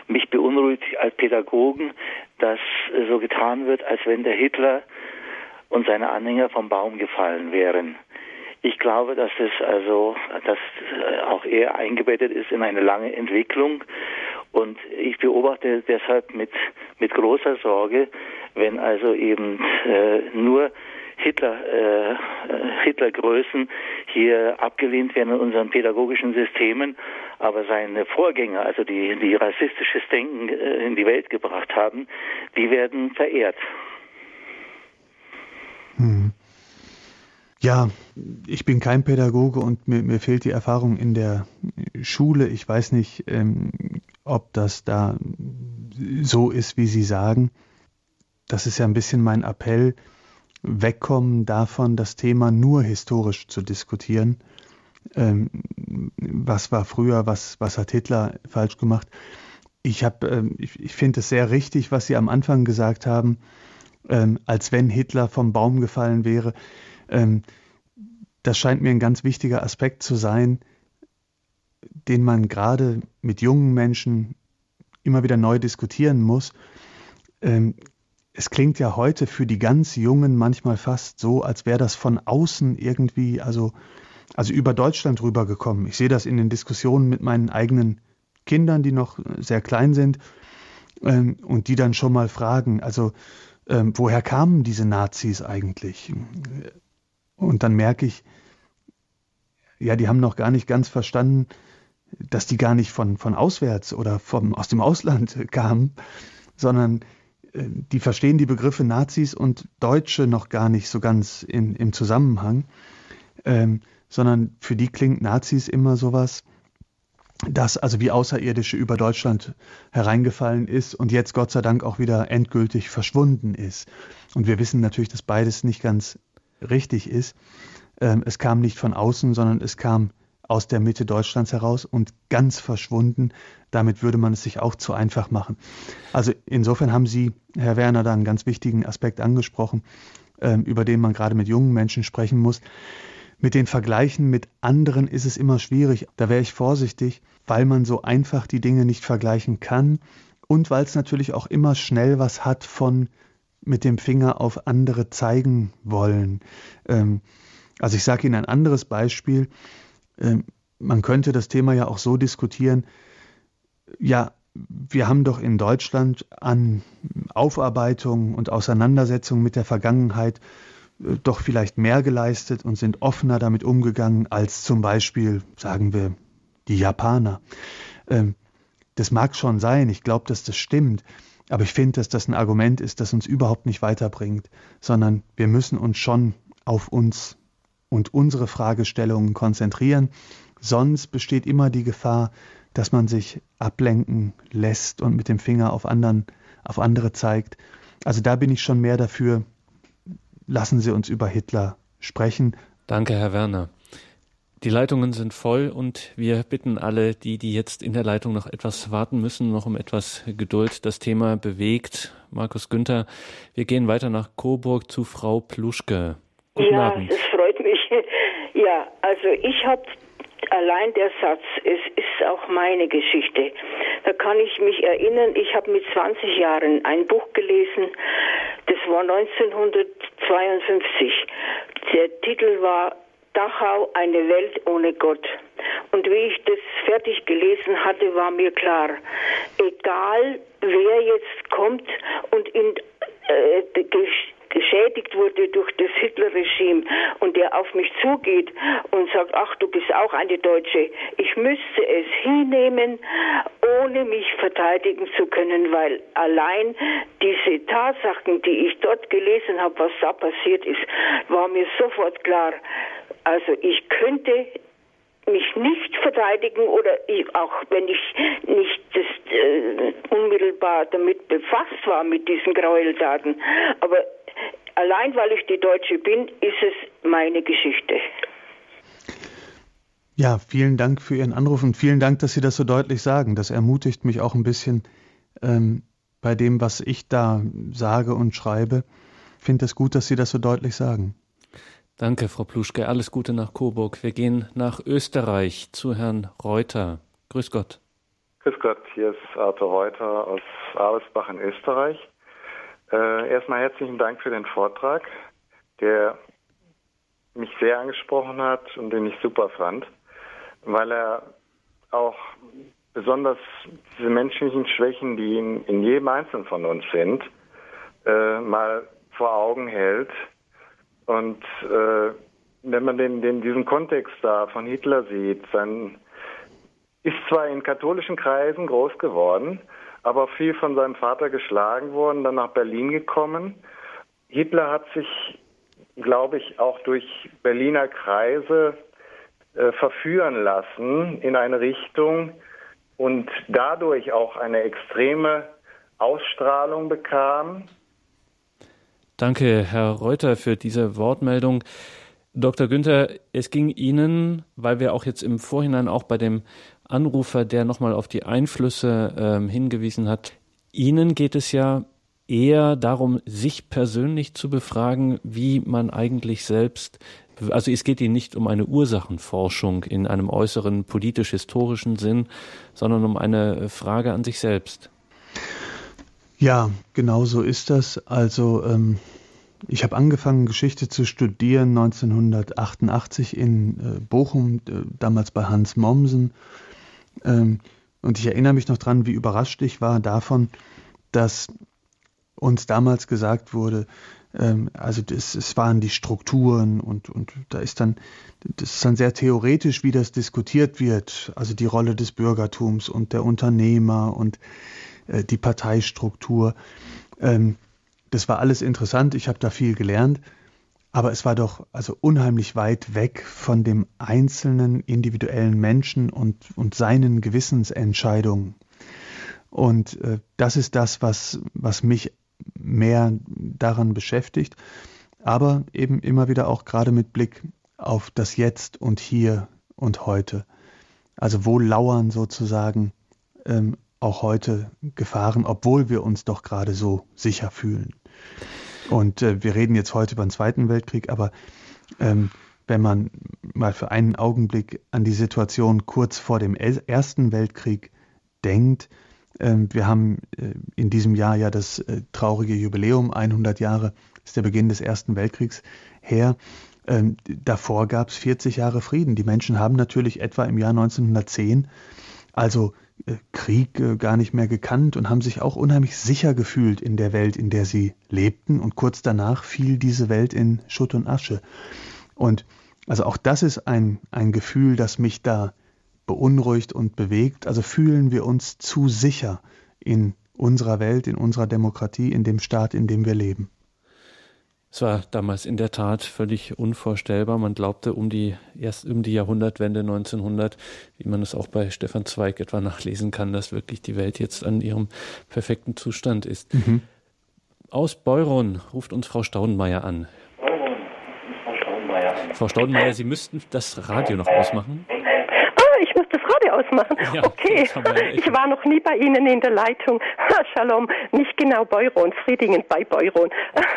mich beunruhigt als Pädagogen, dass so getan wird, als wenn der Hitler und seine Anhänger vom Baum gefallen wären. Ich glaube, dass es also, dass auch er eingebettet ist in eine lange Entwicklung. Und ich beobachte deshalb mit, mit großer Sorge, wenn also eben äh, nur Hitler, äh, Hitlergrößen hier abgelehnt werden in unseren pädagogischen Systemen, aber seine Vorgänger, also die, die rassistisches Denken äh, in die Welt gebracht haben, die werden verehrt. Hm. Ja, ich bin kein Pädagoge und mir, mir fehlt die Erfahrung in der Schule. Ich weiß nicht, ähm, ob das da so ist, wie Sie sagen. Das ist ja ein bisschen mein Appell, wegkommen davon, das Thema nur historisch zu diskutieren. Ähm, was war früher, was, was hat Hitler falsch gemacht? Ich, ähm, ich, ich finde es sehr richtig, was Sie am Anfang gesagt haben, ähm, als wenn Hitler vom Baum gefallen wäre. Ähm, das scheint mir ein ganz wichtiger Aspekt zu sein, den man gerade mit jungen Menschen immer wieder neu diskutieren muss. Ähm, Es klingt ja heute für die ganz Jungen manchmal fast so, als wäre das von außen irgendwie, also, also über Deutschland rübergekommen. Ich sehe das in den Diskussionen mit meinen eigenen Kindern, die noch sehr klein sind, ähm, und die dann schon mal fragen, also ähm, woher kamen diese Nazis eigentlich? Und dann merke ich, ja, die haben noch gar nicht ganz verstanden, dass die gar nicht von, von auswärts oder vom, aus dem Ausland kamen, sondern die verstehen die Begriffe Nazis und Deutsche noch gar nicht so ganz in, im Zusammenhang, ähm, sondern für die klingt Nazis immer sowas, das also wie Außerirdische über Deutschland hereingefallen ist und jetzt Gott sei Dank auch wieder endgültig verschwunden ist. Und wir wissen natürlich, dass beides nicht ganz richtig ist. Ähm, es kam nicht von außen, sondern es kam aus der Mitte Deutschlands heraus und ganz verschwunden. Damit würde man es sich auch zu einfach machen. Also insofern haben Sie, Herr Werner, da einen ganz wichtigen Aspekt angesprochen, ähm, über den man gerade mit jungen Menschen sprechen muss. Mit den Vergleichen mit anderen ist es immer schwierig. Da wäre ich vorsichtig, weil man so einfach die Dinge nicht vergleichen kann und weil es natürlich auch immer schnell was hat von mit dem Finger auf andere zeigen wollen. Ähm, also ich sage Ihnen ein anderes Beispiel. Man könnte das Thema ja auch so diskutieren, ja, wir haben doch in Deutschland an Aufarbeitung und Auseinandersetzung mit der Vergangenheit äh, doch vielleicht mehr geleistet und sind offener damit umgegangen als zum Beispiel, sagen wir, die Japaner. Ähm, das mag schon sein, ich glaube, dass das stimmt, aber ich finde, dass das ein Argument ist, das uns überhaupt nicht weiterbringt, sondern wir müssen uns schon auf uns und unsere Fragestellungen konzentrieren. Sonst besteht immer die Gefahr, dass man sich ablenken lässt und mit dem Finger auf anderen, auf andere zeigt. Also da bin ich schon mehr dafür, lassen Sie uns über Hitler sprechen. Danke, Herr Werner. Die Leitungen sind voll und wir bitten alle, die, die jetzt in der Leitung noch etwas warten müssen, noch um etwas Geduld. Das Thema bewegt Markus Günther. Wir gehen weiter nach Coburg zu Frau Pluschke. Guten Abend. Ja, das freut mich. Ja, also ich habe... Allein der Satz, es ist auch meine Geschichte. Da kann ich mich erinnern, ich habe mit zwanzig Jahren ein Buch gelesen, das war neunzehnhundertzweiundfünfzig. Der Titel war Dachau, eine Welt ohne Gott. Und wie ich das fertig gelesen hatte, war mir klar, egal wer jetzt kommt und in äh, geschädigt wurde durch das Hitler-Regime und der auf mich zugeht und sagt, ach, du bist auch eine Deutsche. Ich müsste es hinnehmen, ohne mich verteidigen zu können, weil allein diese Tatsachen, die ich dort gelesen habe, was da passiert ist, war mir sofort klar. Also ich könnte mich nicht verteidigen oder ich, auch wenn ich nicht das, äh, unmittelbar damit befasst war mit diesen Gräueltaten, aber allein, weil ich die Deutsche bin, ist es meine Geschichte. Ja, vielen Dank für Ihren Anruf und vielen Dank, dass Sie das so deutlich sagen. Das ermutigt mich auch ein bisschen ähm, bei dem, was ich da sage und schreibe. Ich finde es gut, dass Sie das so deutlich sagen. Danke, Frau Pluschke. Alles Gute nach Coburg. Wir gehen nach Österreich zu Herrn Reuter. Grüß Gott. Grüß Gott, hier ist Arthur Reuter aus Arbeitsbach in Österreich. Äh, erstmal herzlichen Dank für den Vortrag, der mich sehr angesprochen hat und den ich super fand, weil er auch besonders diese menschlichen Schwächen, die in, in jedem Einzelnen von uns sind, äh, mal vor Augen hält. Und äh, wenn man den, den, diesen Kontext da von Hitler sieht, dann ist zwar in katholischen Kreisen groß geworden, aber viel von seinem Vater geschlagen worden, dann nach Berlin gekommen. Hitler hat sich, glaube ich, auch durch Berliner Kreise äh, verführen lassen in eine Richtung und dadurch auch eine extreme Ausstrahlung bekam. Danke, Herr Reuter, für diese Wortmeldung. Doktor Günther, es ging Ihnen, weil wir auch jetzt im Vorhinein auch bei dem Anrufer, der nochmal auf die Einflüsse ähm, hingewiesen hat, Ihnen geht es ja eher darum, sich persönlich zu befragen, wie man eigentlich selbst, also es geht Ihnen nicht um eine Ursachenforschung in einem äußeren politisch-historischen Sinn, sondern um eine Frage an sich selbst. Ja, genau so ist das. Also ähm ich habe angefangen, Geschichte zu studieren neunzehnhundertachtundachtzig in Bochum, damals bei Hans Mommsen. Und ich erinnere mich noch dran, wie überrascht ich war davon, dass uns damals gesagt wurde, also das, es waren die Strukturen und, und da ist dann, das ist dann sehr theoretisch, wie das diskutiert wird, also die Rolle des Bürgertums und der Unternehmer und die Parteistruktur. Das war alles interessant, ich habe da viel gelernt, aber es war doch also unheimlich weit weg von dem einzelnen individuellen Menschen und, und seinen Gewissensentscheidungen. Und äh, das ist das, was, was mich mehr daran beschäftigt, aber eben immer wieder auch gerade mit Blick auf das Jetzt und Hier und Heute. Also wo lauern sozusagen ähm, auch heute Gefahren, obwohl wir uns doch gerade so sicher fühlen. Und äh, wir reden jetzt heute über den Zweiten Weltkrieg, aber ähm, wenn man mal für einen Augenblick an die Situation kurz vor dem El- Ersten Weltkrieg denkt, ähm, wir haben äh, in diesem Jahr ja das äh, traurige Jubiläum, hundert Jahre ist der Beginn des Ersten Weltkriegs her, ähm, davor gab es vierzig Jahre Frieden. Die Menschen haben natürlich etwa im Jahr neunzehnhundertzehn also äh, Krieg äh, gar nicht mehr gekannt und haben sich auch unheimlich sicher gefühlt in der Welt, in der sie lebten. Und kurz danach fiel diese Welt in Schutt und Asche. Und also auch das ist ein, ein Gefühl, das mich da beunruhigt und bewegt. Also fühlen wir uns zu sicher in unserer Welt, in unserer Demokratie, in dem Staat, in dem wir leben. Es war damals in der Tat völlig unvorstellbar. Man glaubte um die, erst um die Jahrhundertwende neunzehnhundert, wie man es auch bei Stefan Zweig etwa nachlesen kann, dass wirklich die Welt jetzt an ihrem perfekten Zustand ist. Mhm. Aus Beuron ruft uns Frau Staudenmeier an. Beuron, Frau Staudenmeier. Frau Staudenmeier, Sie müssten das Radio noch ausmachen. Ich muss das Radio ausmachen. Ja, okay, ich war noch nie bei Ihnen in der Leitung. Shalom, nicht genau Beuron, Friedingen bei Beuron. Okay.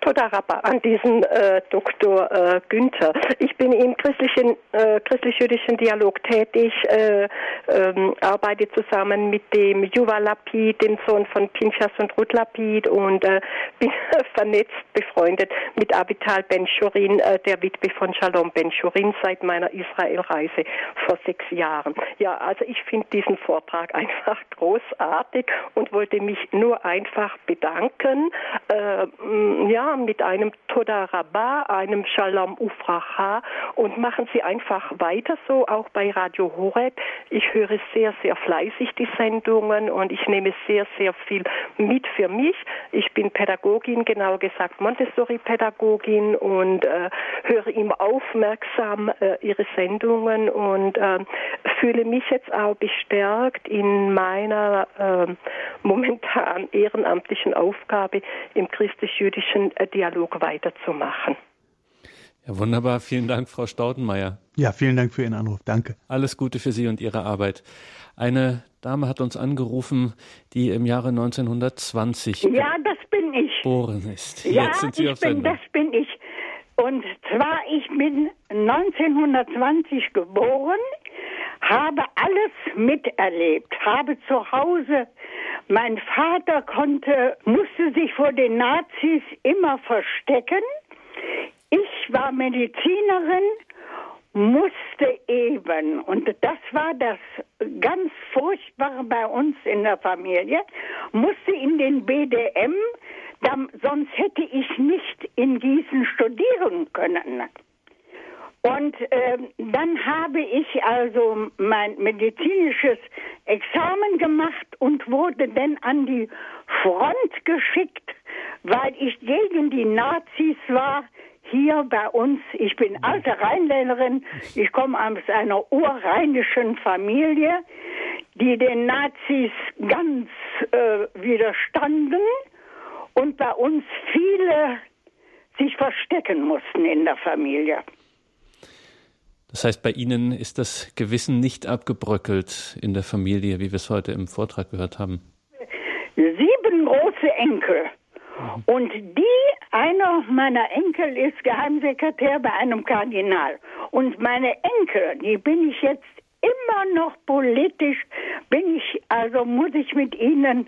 Todaraba an diesen äh, Doktor äh, Günther. Ich bin im christlichen, äh, christlich-jüdischen Dialog tätig, äh, ähm, arbeite zusammen mit dem Yuval Lapid, dem Sohn von Pinchas und Ruth Lapid, und äh, bin äh, vernetzt, befreundet mit Abital Ben-Shorin, äh, der Witwe von Shalom Ben-Shorin, seit meiner Israelreise vor sechs Jahren. Ja, also ich finde diesen Vortrag einfach großartig und wollte mich nur einfach bedanken, äh, ja, mit einem Toda Rabba, einem Shalom Ufracha, und machen Sie einfach weiter so, auch bei Radio Horeb. Ich höre sehr, sehr fleißig die Sendungen und ich nehme sehr, sehr viel mit für mich. Ich bin Pädagogin, genauer gesagt Montessori-Pädagogin, und äh, höre immer aufmerksam äh, Ihre Sendungen und äh, fühle mich jetzt auch bestärkt in meiner äh, momentan ehrenamtlichen Aufgabe, im christlich-jüdischen Dialog weiterzumachen. Ja, wunderbar. Vielen Dank, Frau Staudenmeier. Ja, vielen Dank für Ihren Anruf. Danke. Alles Gute für Sie und Ihre Arbeit. Eine Dame hat uns angerufen, die im Jahre neunzehnhundertzwanzig ja, das bin ich. geboren ist. Ja, Jetzt sind Sie auf bin, das bin ich. Und zwar, ich bin neunzehnhundertzwanzig geboren, habe alles miterlebt, habe zu Hause, mein Vater konnte, musste sich vor den Nazis immer verstecken. Ich war Medizinerin, musste eben, und das war das ganz Furchtbare bei uns in der Familie, musste in den B D M, dann, sonst hätte ich nicht in Gießen studieren können. Und äh, dann habe ich also mein medizinisches Examen gemacht und wurde dann an die Front geschickt, weil ich gegen die Nazis war, hier bei uns. Ich bin alte Rheinländerin, ich komme aus einer urrheinischen Familie, die den Nazis ganz äh, widerstanden. Und bei uns viele sich verstecken mussten in der Familie. Das heißt, bei Ihnen ist das Gewissen nicht abgebröckelt in der Familie, wie wir es heute im Vortrag gehört haben. Sieben große Enkel. Und die, einer meiner Enkel ist Geheimsekretär bei einem Kardinal. Und meine Enkel, die bin ich jetzt immer noch politisch, bin ich, also muss ich mit ihnen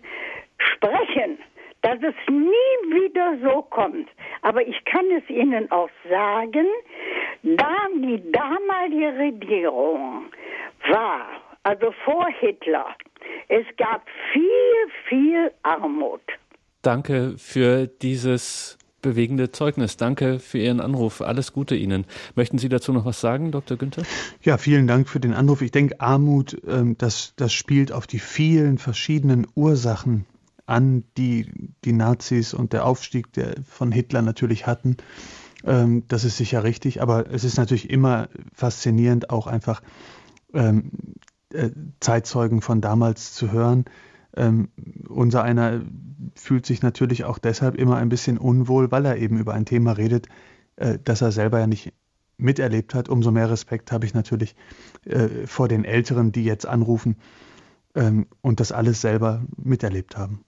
sprechen, dass es nie wieder so kommt. Aber ich kann es Ihnen auch sagen, da die damalige Regierung war, also vor Hitler, es gab viel, viel Armut. Danke für dieses bewegende Zeugnis. Danke für Ihren Anruf. Alles Gute Ihnen. Möchten Sie dazu noch was sagen, Doktor Günther? Ja, vielen Dank für den Anruf. Ich denke, Armut, das, das spielt auf die vielen verschiedenen Ursachen an, die die Nazis und der Aufstieg der, von Hitler natürlich hatten. Ähm, das ist sicher richtig, aber es ist natürlich immer faszinierend, auch einfach ähm, äh, Zeitzeugen von damals zu hören. Ähm, unser einer fühlt sich natürlich auch deshalb immer ein bisschen unwohl, weil er eben über ein Thema redet, äh, das er selber ja nicht miterlebt hat. Umso mehr Respekt habe ich natürlich äh, vor den Älteren, die jetzt anrufen ähm, und das alles selber miterlebt haben.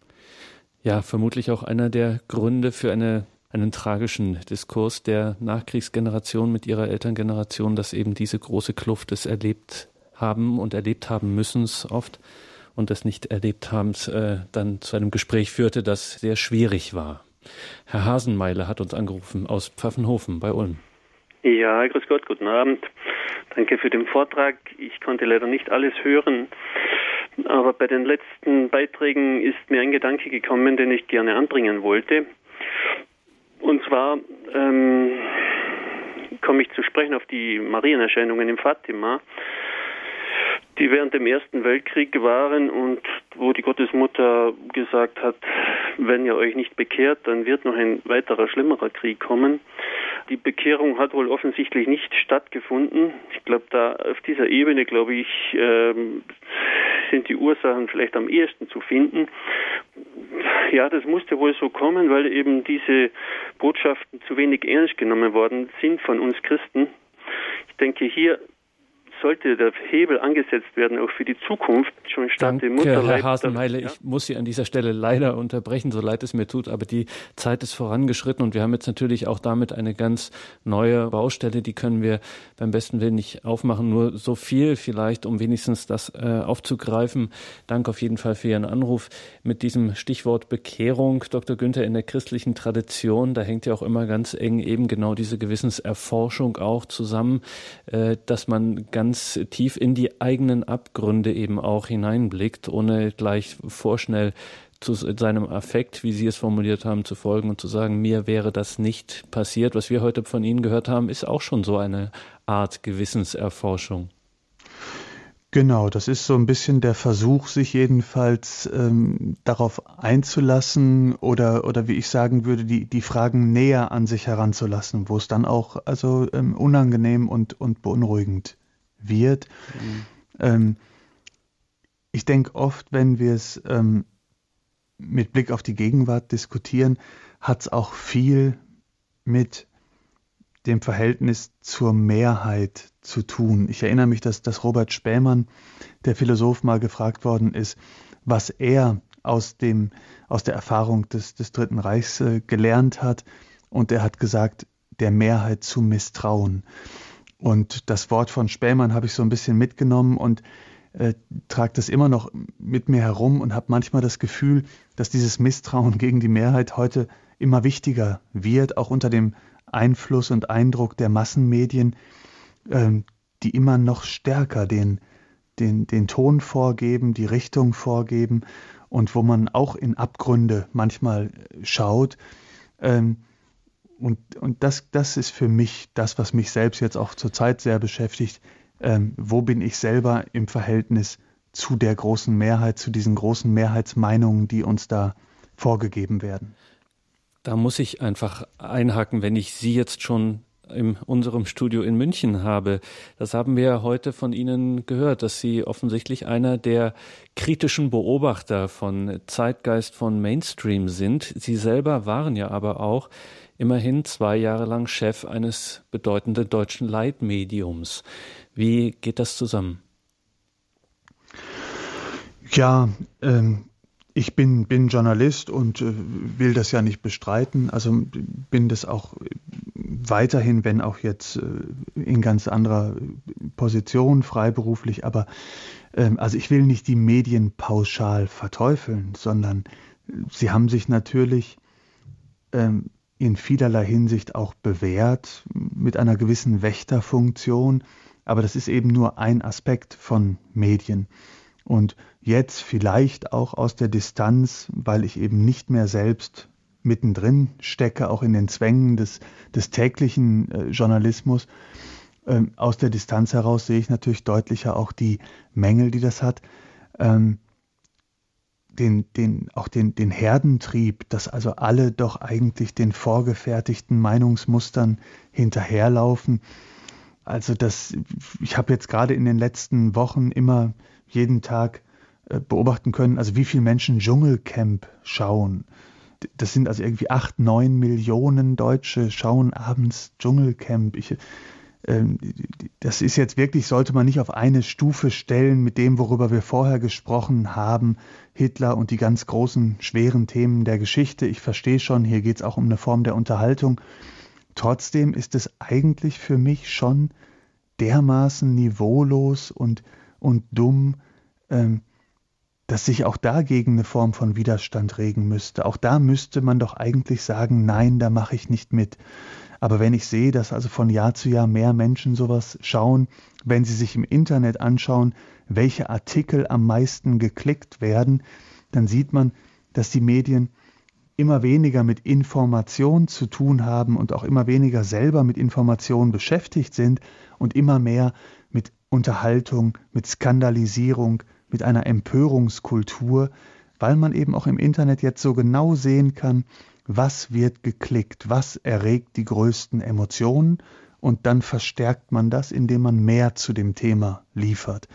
Ja, vermutlich auch einer der Gründe für eine, einen tragischen Diskurs der Nachkriegsgeneration mit ihrer Elterngeneration, dass eben diese große Kluft des erlebt haben und erlebt haben müssen oft und des nicht erlebt haben, äh, dann zu einem Gespräch führte, das sehr schwierig war. Herr Hasenmeiler hat uns angerufen aus Pfaffenhofen bei Ulm. Ja, grüß Gott, guten Abend. Danke für den Vortrag. Ich konnte leider nicht alles hören, aber bei den letzten Beiträgen ist mir ein Gedanke gekommen, den ich gerne anbringen wollte. Und zwar ähm, komme ich zu sprechen auf die Marienerscheinungen in Fatima, die während dem Ersten Weltkrieg waren und wo die Gottesmutter gesagt hat, wenn ihr euch nicht bekehrt, dann wird noch ein weiterer, schlimmerer Krieg kommen. Die Bekehrung hat wohl offensichtlich nicht stattgefunden. Ich glaube, da auf dieser Ebene, glaube ich, ähm, sind die Ursachen vielleicht am ehesten zu finden. Ja, das musste wohl so kommen, weil eben diese Botschaften zu wenig ernst genommen worden sind von uns Christen. Ich denke, hier sollte der Hebel angesetzt werden, auch für die Zukunft, schon statt dem Mutterleib. Danke, Herr Hasenmeile, ja? Ich muss Sie an dieser Stelle leider unterbrechen, so leid es mir tut, aber die Zeit ist vorangeschritten und wir haben jetzt natürlich auch damit eine ganz neue Baustelle, die können wir beim besten Willen nicht aufmachen, nur so viel vielleicht, um wenigstens das äh, aufzugreifen. Danke auf jeden Fall für Ihren Anruf mit diesem Stichwort Bekehrung, Doktor Günther, in der christlichen Tradition, da hängt ja auch immer ganz eng eben genau diese Gewissenserforschung auch zusammen, äh, dass man ganz tief in die eigenen Abgründe eben auch hineinblickt, ohne gleich vorschnell zu seinem Affekt, wie Sie es formuliert haben, zu folgen und zu sagen, mir wäre das nicht passiert. Was wir heute von Ihnen gehört haben, ist auch schon so eine Art Gewissenserforschung. Genau, das ist so ein bisschen der Versuch, sich jedenfalls ähm, darauf einzulassen oder, oder wie ich sagen würde, die, die Fragen näher an sich heranzulassen, wo es dann auch also ähm, unangenehm und, und beunruhigend wird. Mhm. Ähm, ich denke oft, wenn wir es ähm, mit Blick auf die Gegenwart diskutieren, hat es auch viel mit dem Verhältnis zur Mehrheit zu tun. Ich erinnere mich, dass, dass Robert Spaemann, der Philosoph, mal gefragt worden ist, was er aus, dem, aus der Erfahrung des, des Dritten Reichs äh, gelernt hat. Und er hat gesagt, der Mehrheit zu misstrauen. Und das Wort von Spähmann habe ich so ein bisschen mitgenommen und äh, trage das immer noch mit mir herum und habe manchmal das Gefühl, dass dieses Misstrauen gegen die Mehrheit heute immer wichtiger wird, auch unter dem Einfluss und Eindruck der Massenmedien, ähm, die immer noch stärker den, den, den Ton vorgeben, die Richtung vorgeben und wo man auch in Abgründe manchmal schaut. Ähm, Und, und das, das ist für mich das, was mich selbst jetzt auch zurzeit sehr beschäftigt. Ähm, wo bin ich selber im Verhältnis zu der großen Mehrheit, zu diesen großen Mehrheitsmeinungen, die uns da vorgegeben werden? Da muss ich einfach einhaken, wenn ich Sie jetzt schon in unserem Studio in München habe. Das haben wir heute von Ihnen gehört, dass Sie offensichtlich einer der kritischen Beobachter von Zeitgeist, von Mainstream sind. Sie selber waren ja aber auch immerhin zwei Jahre lang Chef eines bedeutenden deutschen Leitmediums. Wie geht das zusammen? Ja, ähm, ich bin, bin Journalist und äh, will das ja nicht bestreiten. Also bin das auch weiterhin, wenn auch jetzt äh, in ganz anderer Position, freiberuflich. Aber ähm, also ich will nicht die Medien pauschal verteufeln, sondern sie haben sich natürlich Ähm, in vielerlei Hinsicht auch bewährt, mit einer gewissen Wächterfunktion. Aber das ist eben nur ein Aspekt von Medien. Und jetzt vielleicht auch aus der Distanz, weil ich eben nicht mehr selbst mittendrin stecke, auch in den Zwängen des, des täglichen äh, Journalismus, ähm, aus der Distanz heraus sehe ich natürlich deutlicher auch die Mängel, die das hat. Ähm, Den, den, auch den, den Herdentrieb, dass also alle doch eigentlich den vorgefertigten Meinungsmustern hinterherlaufen. Also das, ich habe jetzt gerade in den letzten Wochen immer jeden Tag äh, beobachten können, also wie viele Menschen Dschungelcamp schauen. Das sind also irgendwie acht, neun Millionen Deutsche schauen abends Dschungelcamp. Ich, Das ist jetzt wirklich, sollte man nicht auf eine Stufe stellen mit dem, worüber wir vorher gesprochen haben, Hitler und die ganz großen, schweren Themen der Geschichte. Ich verstehe schon, hier geht es auch um eine Form der Unterhaltung. Trotzdem ist es eigentlich für mich schon dermaßen niveaulos und, und dumm, ähm, dass sich auch dagegen eine Form von Widerstand regen müsste. Auch da müsste man doch eigentlich sagen, nein, da mache ich nicht mit. Aber wenn ich sehe, dass also von Jahr zu Jahr mehr Menschen sowas schauen, wenn sie sich im Internet anschauen, welche Artikel am meisten geklickt werden, dann sieht man, dass die Medien immer weniger mit Information zu tun haben und auch immer weniger selber mit Information beschäftigt sind und immer mehr mit Unterhaltung, mit Skandalisierung, mit einer Empörungskultur, weil man eben auch im Internet jetzt so genau sehen kann, was wird geklickt, was erregt die größten Emotionen, und dann verstärkt man das, indem man mehr zu dem Thema liefert.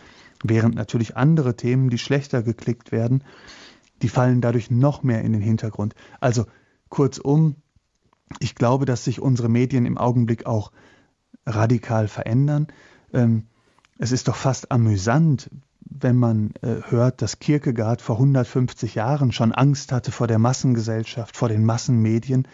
Während natürlich andere Themen, die schlechter geklickt werden, die fallen dadurch noch mehr in den Hintergrund. Also kurzum, ich glaube, dass sich unsere Medien im Augenblick auch radikal verändern. Es ist doch fast amüsant, wenn man äh, hört, dass Kierkegaard vor hundertfünfzig Jahren schon Angst hatte vor der Massengesellschaft, vor den Massenmedien,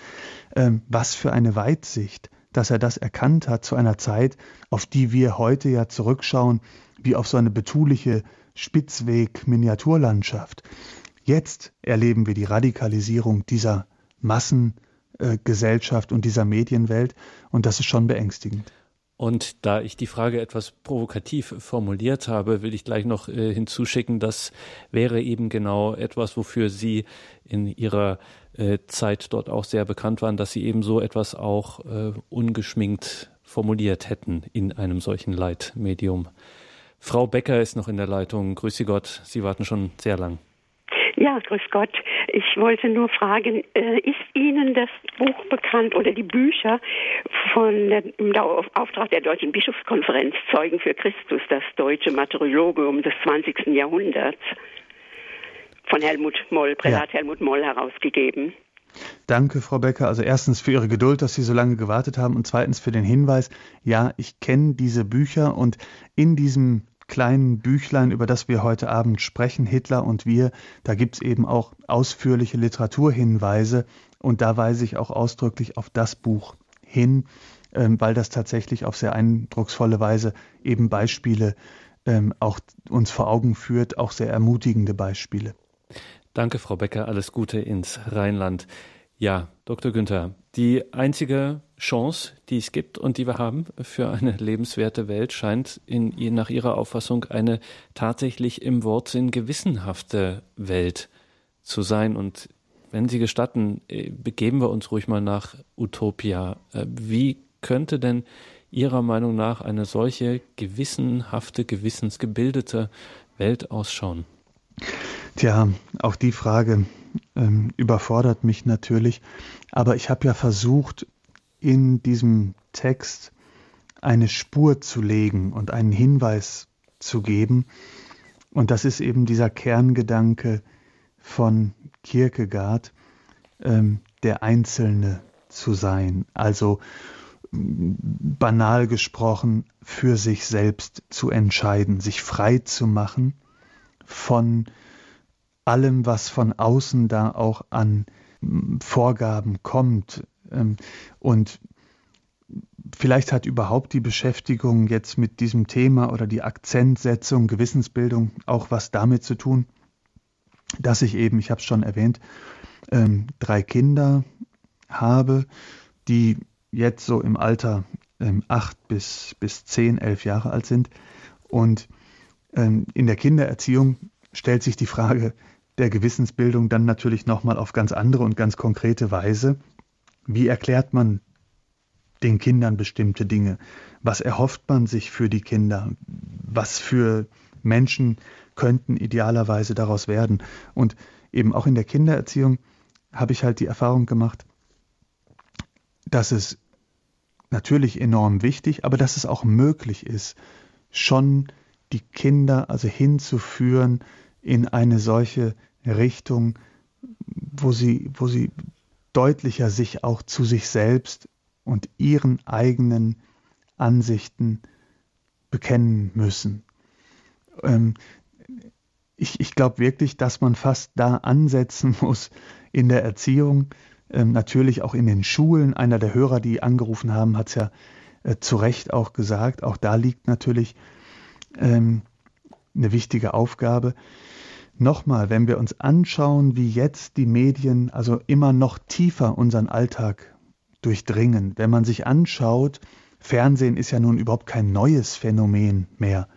ähm, was für eine Weitsicht, dass er das erkannt hat zu einer Zeit, auf die wir heute ja zurückschauen, wie auf so eine betuliche Spitzweg-Miniaturlandschaft. Jetzt erleben wir die Radikalisierung dieser Massengesellschaft äh, und dieser Medienwelt, und das ist schon beängstigend. Und da ich die Frage etwas provokativ formuliert habe, will ich gleich noch äh, hinzuschicken, das wäre eben genau etwas, wofür Sie in Ihrer äh, Zeit dort auch sehr bekannt waren, dass Sie eben so etwas auch äh, ungeschminkt formuliert hätten in einem solchen Leitmedium. Frau Becker ist noch in der Leitung. Grüß Sie Gott, Sie warten schon sehr lang. Ja, grüß Gott. Ich wollte nur fragen, ist Ihnen das Buch bekannt oder die Bücher von der, im Auftrag der Deutschen Bischofskonferenz Zeugen für Christus, das deutsche Martyrologium des zwanzigsten Jahrhunderts, von Helmut Moll, Prälat ja. Helmut Moll herausgegeben? Danke, Frau Becker. Also erstens für Ihre Geduld, dass Sie so lange gewartet haben, und zweitens für den Hinweis, ja, ich kenne diese Bücher, und in diesem kleinen Büchlein, über das wir heute Abend sprechen, Hitler und wir, da gibt es eben auch ausführliche Literaturhinweise, und da weise ich auch ausdrücklich auf das Buch hin, ähm, weil das tatsächlich auf sehr eindrucksvolle Weise eben Beispiele ähm, auch uns vor Augen führt, auch sehr ermutigende Beispiele. Danke, Frau Becker, alles Gute ins Rheinland. Ja, Doktor Günther, die einzige Chance, die es gibt und die wir haben für eine lebenswerte Welt, scheint in, nach Ihrer Auffassung eine tatsächlich im Wortsinn gewissenhafte Welt zu sein. Und wenn Sie gestatten, begeben wir uns ruhig mal nach Utopia. Wie könnte denn Ihrer Meinung nach eine solche gewissenhafte, gewissensgebildete Welt ausschauen? Tja, auch die Frage ähm, überfordert mich natürlich, aber ich habe ja versucht, in diesem Text eine Spur zu legen und einen Hinweis zu geben, und das ist eben dieser Kerngedanke von Kierkegaard, ähm, der Einzelne zu sein, also banal gesprochen für sich selbst zu entscheiden, sich frei zu machen von allem, was von außen da auch an Vorgaben kommt. Und vielleicht hat überhaupt die Beschäftigung jetzt mit diesem Thema oder die Akzentsetzung Gewissensbildung auch was damit zu tun, dass ich eben, ich habe es schon erwähnt, drei Kinder habe, die jetzt so im Alter acht bis, bis zehn, elf Jahre alt sind. Und in der Kindererziehung stellt sich die Frage der Gewissensbildung dann natürlich nochmal auf ganz andere und ganz konkrete Weise. Wie erklärt man den Kindern bestimmte Dinge? Was erhofft man sich für die Kinder? Was für Menschen könnten idealerweise daraus werden? Und eben auch in der Kindererziehung habe ich halt die Erfahrung gemacht, dass es natürlich enorm wichtig, aber dass es auch möglich ist, schon die Kinder also hinzuführen in eine solche Richtung, wo sie, wo sie deutlicher sich auch zu sich selbst und ihren eigenen Ansichten bekennen müssen. Ähm, ich ich glaube wirklich, dass man fast da ansetzen muss in der Erziehung, ähm, natürlich auch in den Schulen. Einer der Hörer, die angerufen haben, hat es ja äh, zu Recht auch gesagt. Auch da liegt natürlich eine wichtige Aufgabe. Nochmal, wenn wir uns anschauen, wie jetzt die Medien also immer noch tiefer unseren Alltag durchdringen, wenn man sich anschaut, Fernsehen ist ja nun überhaupt kein neues Phänomen mehr,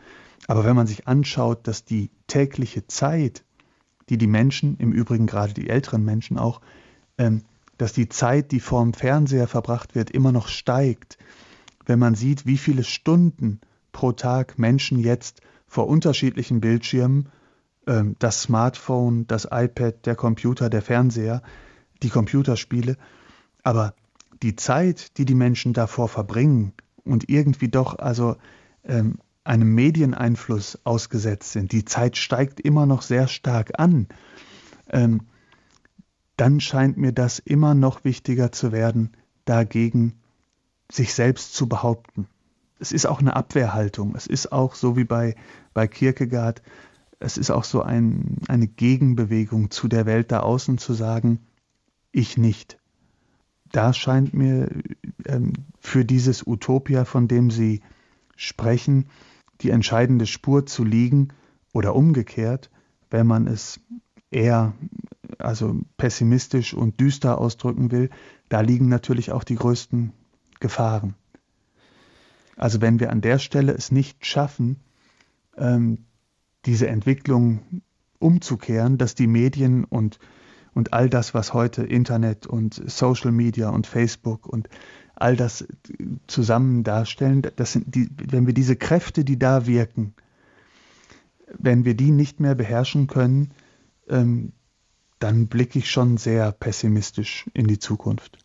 aber wenn man sich anschaut, dass die tägliche Zeit, die die Menschen, im Übrigen gerade die älteren Menschen auch, ähm, dass die Zeit, die vorm Fernseher verbracht wird, immer noch steigt, wenn man sieht, wie viele Stunden pro Tag Menschen jetzt vor unterschiedlichen Bildschirmen, ähm, das Smartphone, das iPad, der Computer, der Fernseher, die Computerspiele, aber die Zeit, die die Menschen davor verbringen und irgendwie doch also ähm, einem Medieneinfluss ausgesetzt sind, die Zeit steigt immer noch sehr stark an, ähm, dann scheint mir das immer noch wichtiger zu werden, dagegen sich selbst zu behaupten. Es ist auch eine Abwehrhaltung, es ist auch so wie bei, bei Kierkegaard, es ist auch so ein, eine Gegenbewegung zu der Welt da außen zu sagen, ich nicht. Da scheint mir ähm, für dieses Utopia, von dem Sie sprechen, die entscheidende Spur zu liegen oder umgekehrt, wenn man es eher also pessimistisch und düster ausdrücken will, da liegen natürlich auch die größten Gefahren. Also wenn wir an der Stelle es nicht schaffen, ähm, diese Entwicklung umzukehren, dass die Medien und Und all das, was heute Internet und Social Media und Facebook und all das zusammen darstellen, das sind die, wenn wir diese Kräfte, die da wirken, wenn wir die nicht mehr beherrschen können, ähm, dann blicke ich schon sehr pessimistisch in die Zukunft.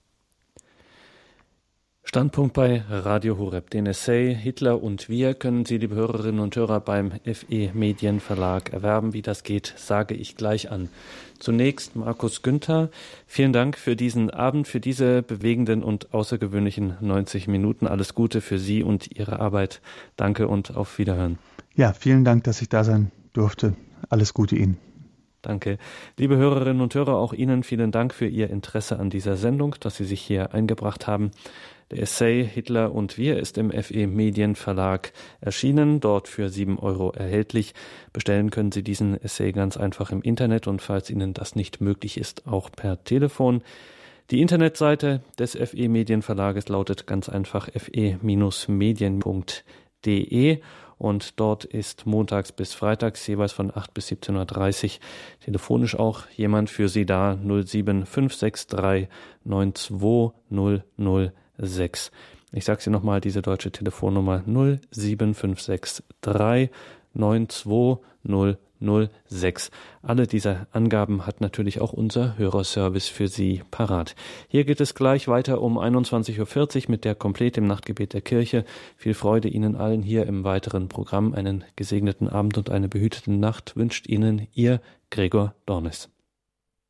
Standpunkt bei Radio Horeb. Den Essay Hitler und wir können Sie, liebe Hörerinnen und Hörer, beim F E-Medienverlag erwerben. Wie das geht, sage ich gleich an. Zunächst Markus Günther, vielen Dank für diesen Abend, für diese bewegenden und außergewöhnlichen neunzig Minuten. Alles Gute für Sie und Ihre Arbeit. Danke und auf Wiederhören. Ja, vielen Dank, dass ich da sein durfte. Alles Gute Ihnen. Danke. Liebe Hörerinnen und Hörer, auch Ihnen vielen Dank für Ihr Interesse an dieser Sendung, dass Sie sich hier eingebracht haben. Der Essay Hitler und wir ist im F E-Medienverlag erschienen, dort für sieben Euro erhältlich. Bestellen können Sie diesen Essay ganz einfach im Internet und falls Ihnen das nicht möglich ist, auch per Telefon. Die Internetseite des F E-Medienverlages lautet ganz einfach f e dash medien punkt de. Und dort ist montags bis freitags jeweils von acht bis siebzehn Uhr dreißig telefonisch auch jemand für Sie da, null sieben fünf sechs drei neun zwei null null sechs. Ich sage Sie nochmal, diese deutsche Telefonnummer null sieben fünf sechs drei neun zwei null null sechs. Alle diese Angaben hat natürlich auch unser Hörerservice für Sie parat. Hier geht es gleich weiter um einundzwanzig Uhr vierzig mit der Komplet im Nachtgebet der Kirche. Viel Freude Ihnen allen hier im weiteren Programm. Einen gesegneten Abend und eine behütete Nacht wünscht Ihnen Ihr Gregor Dornis.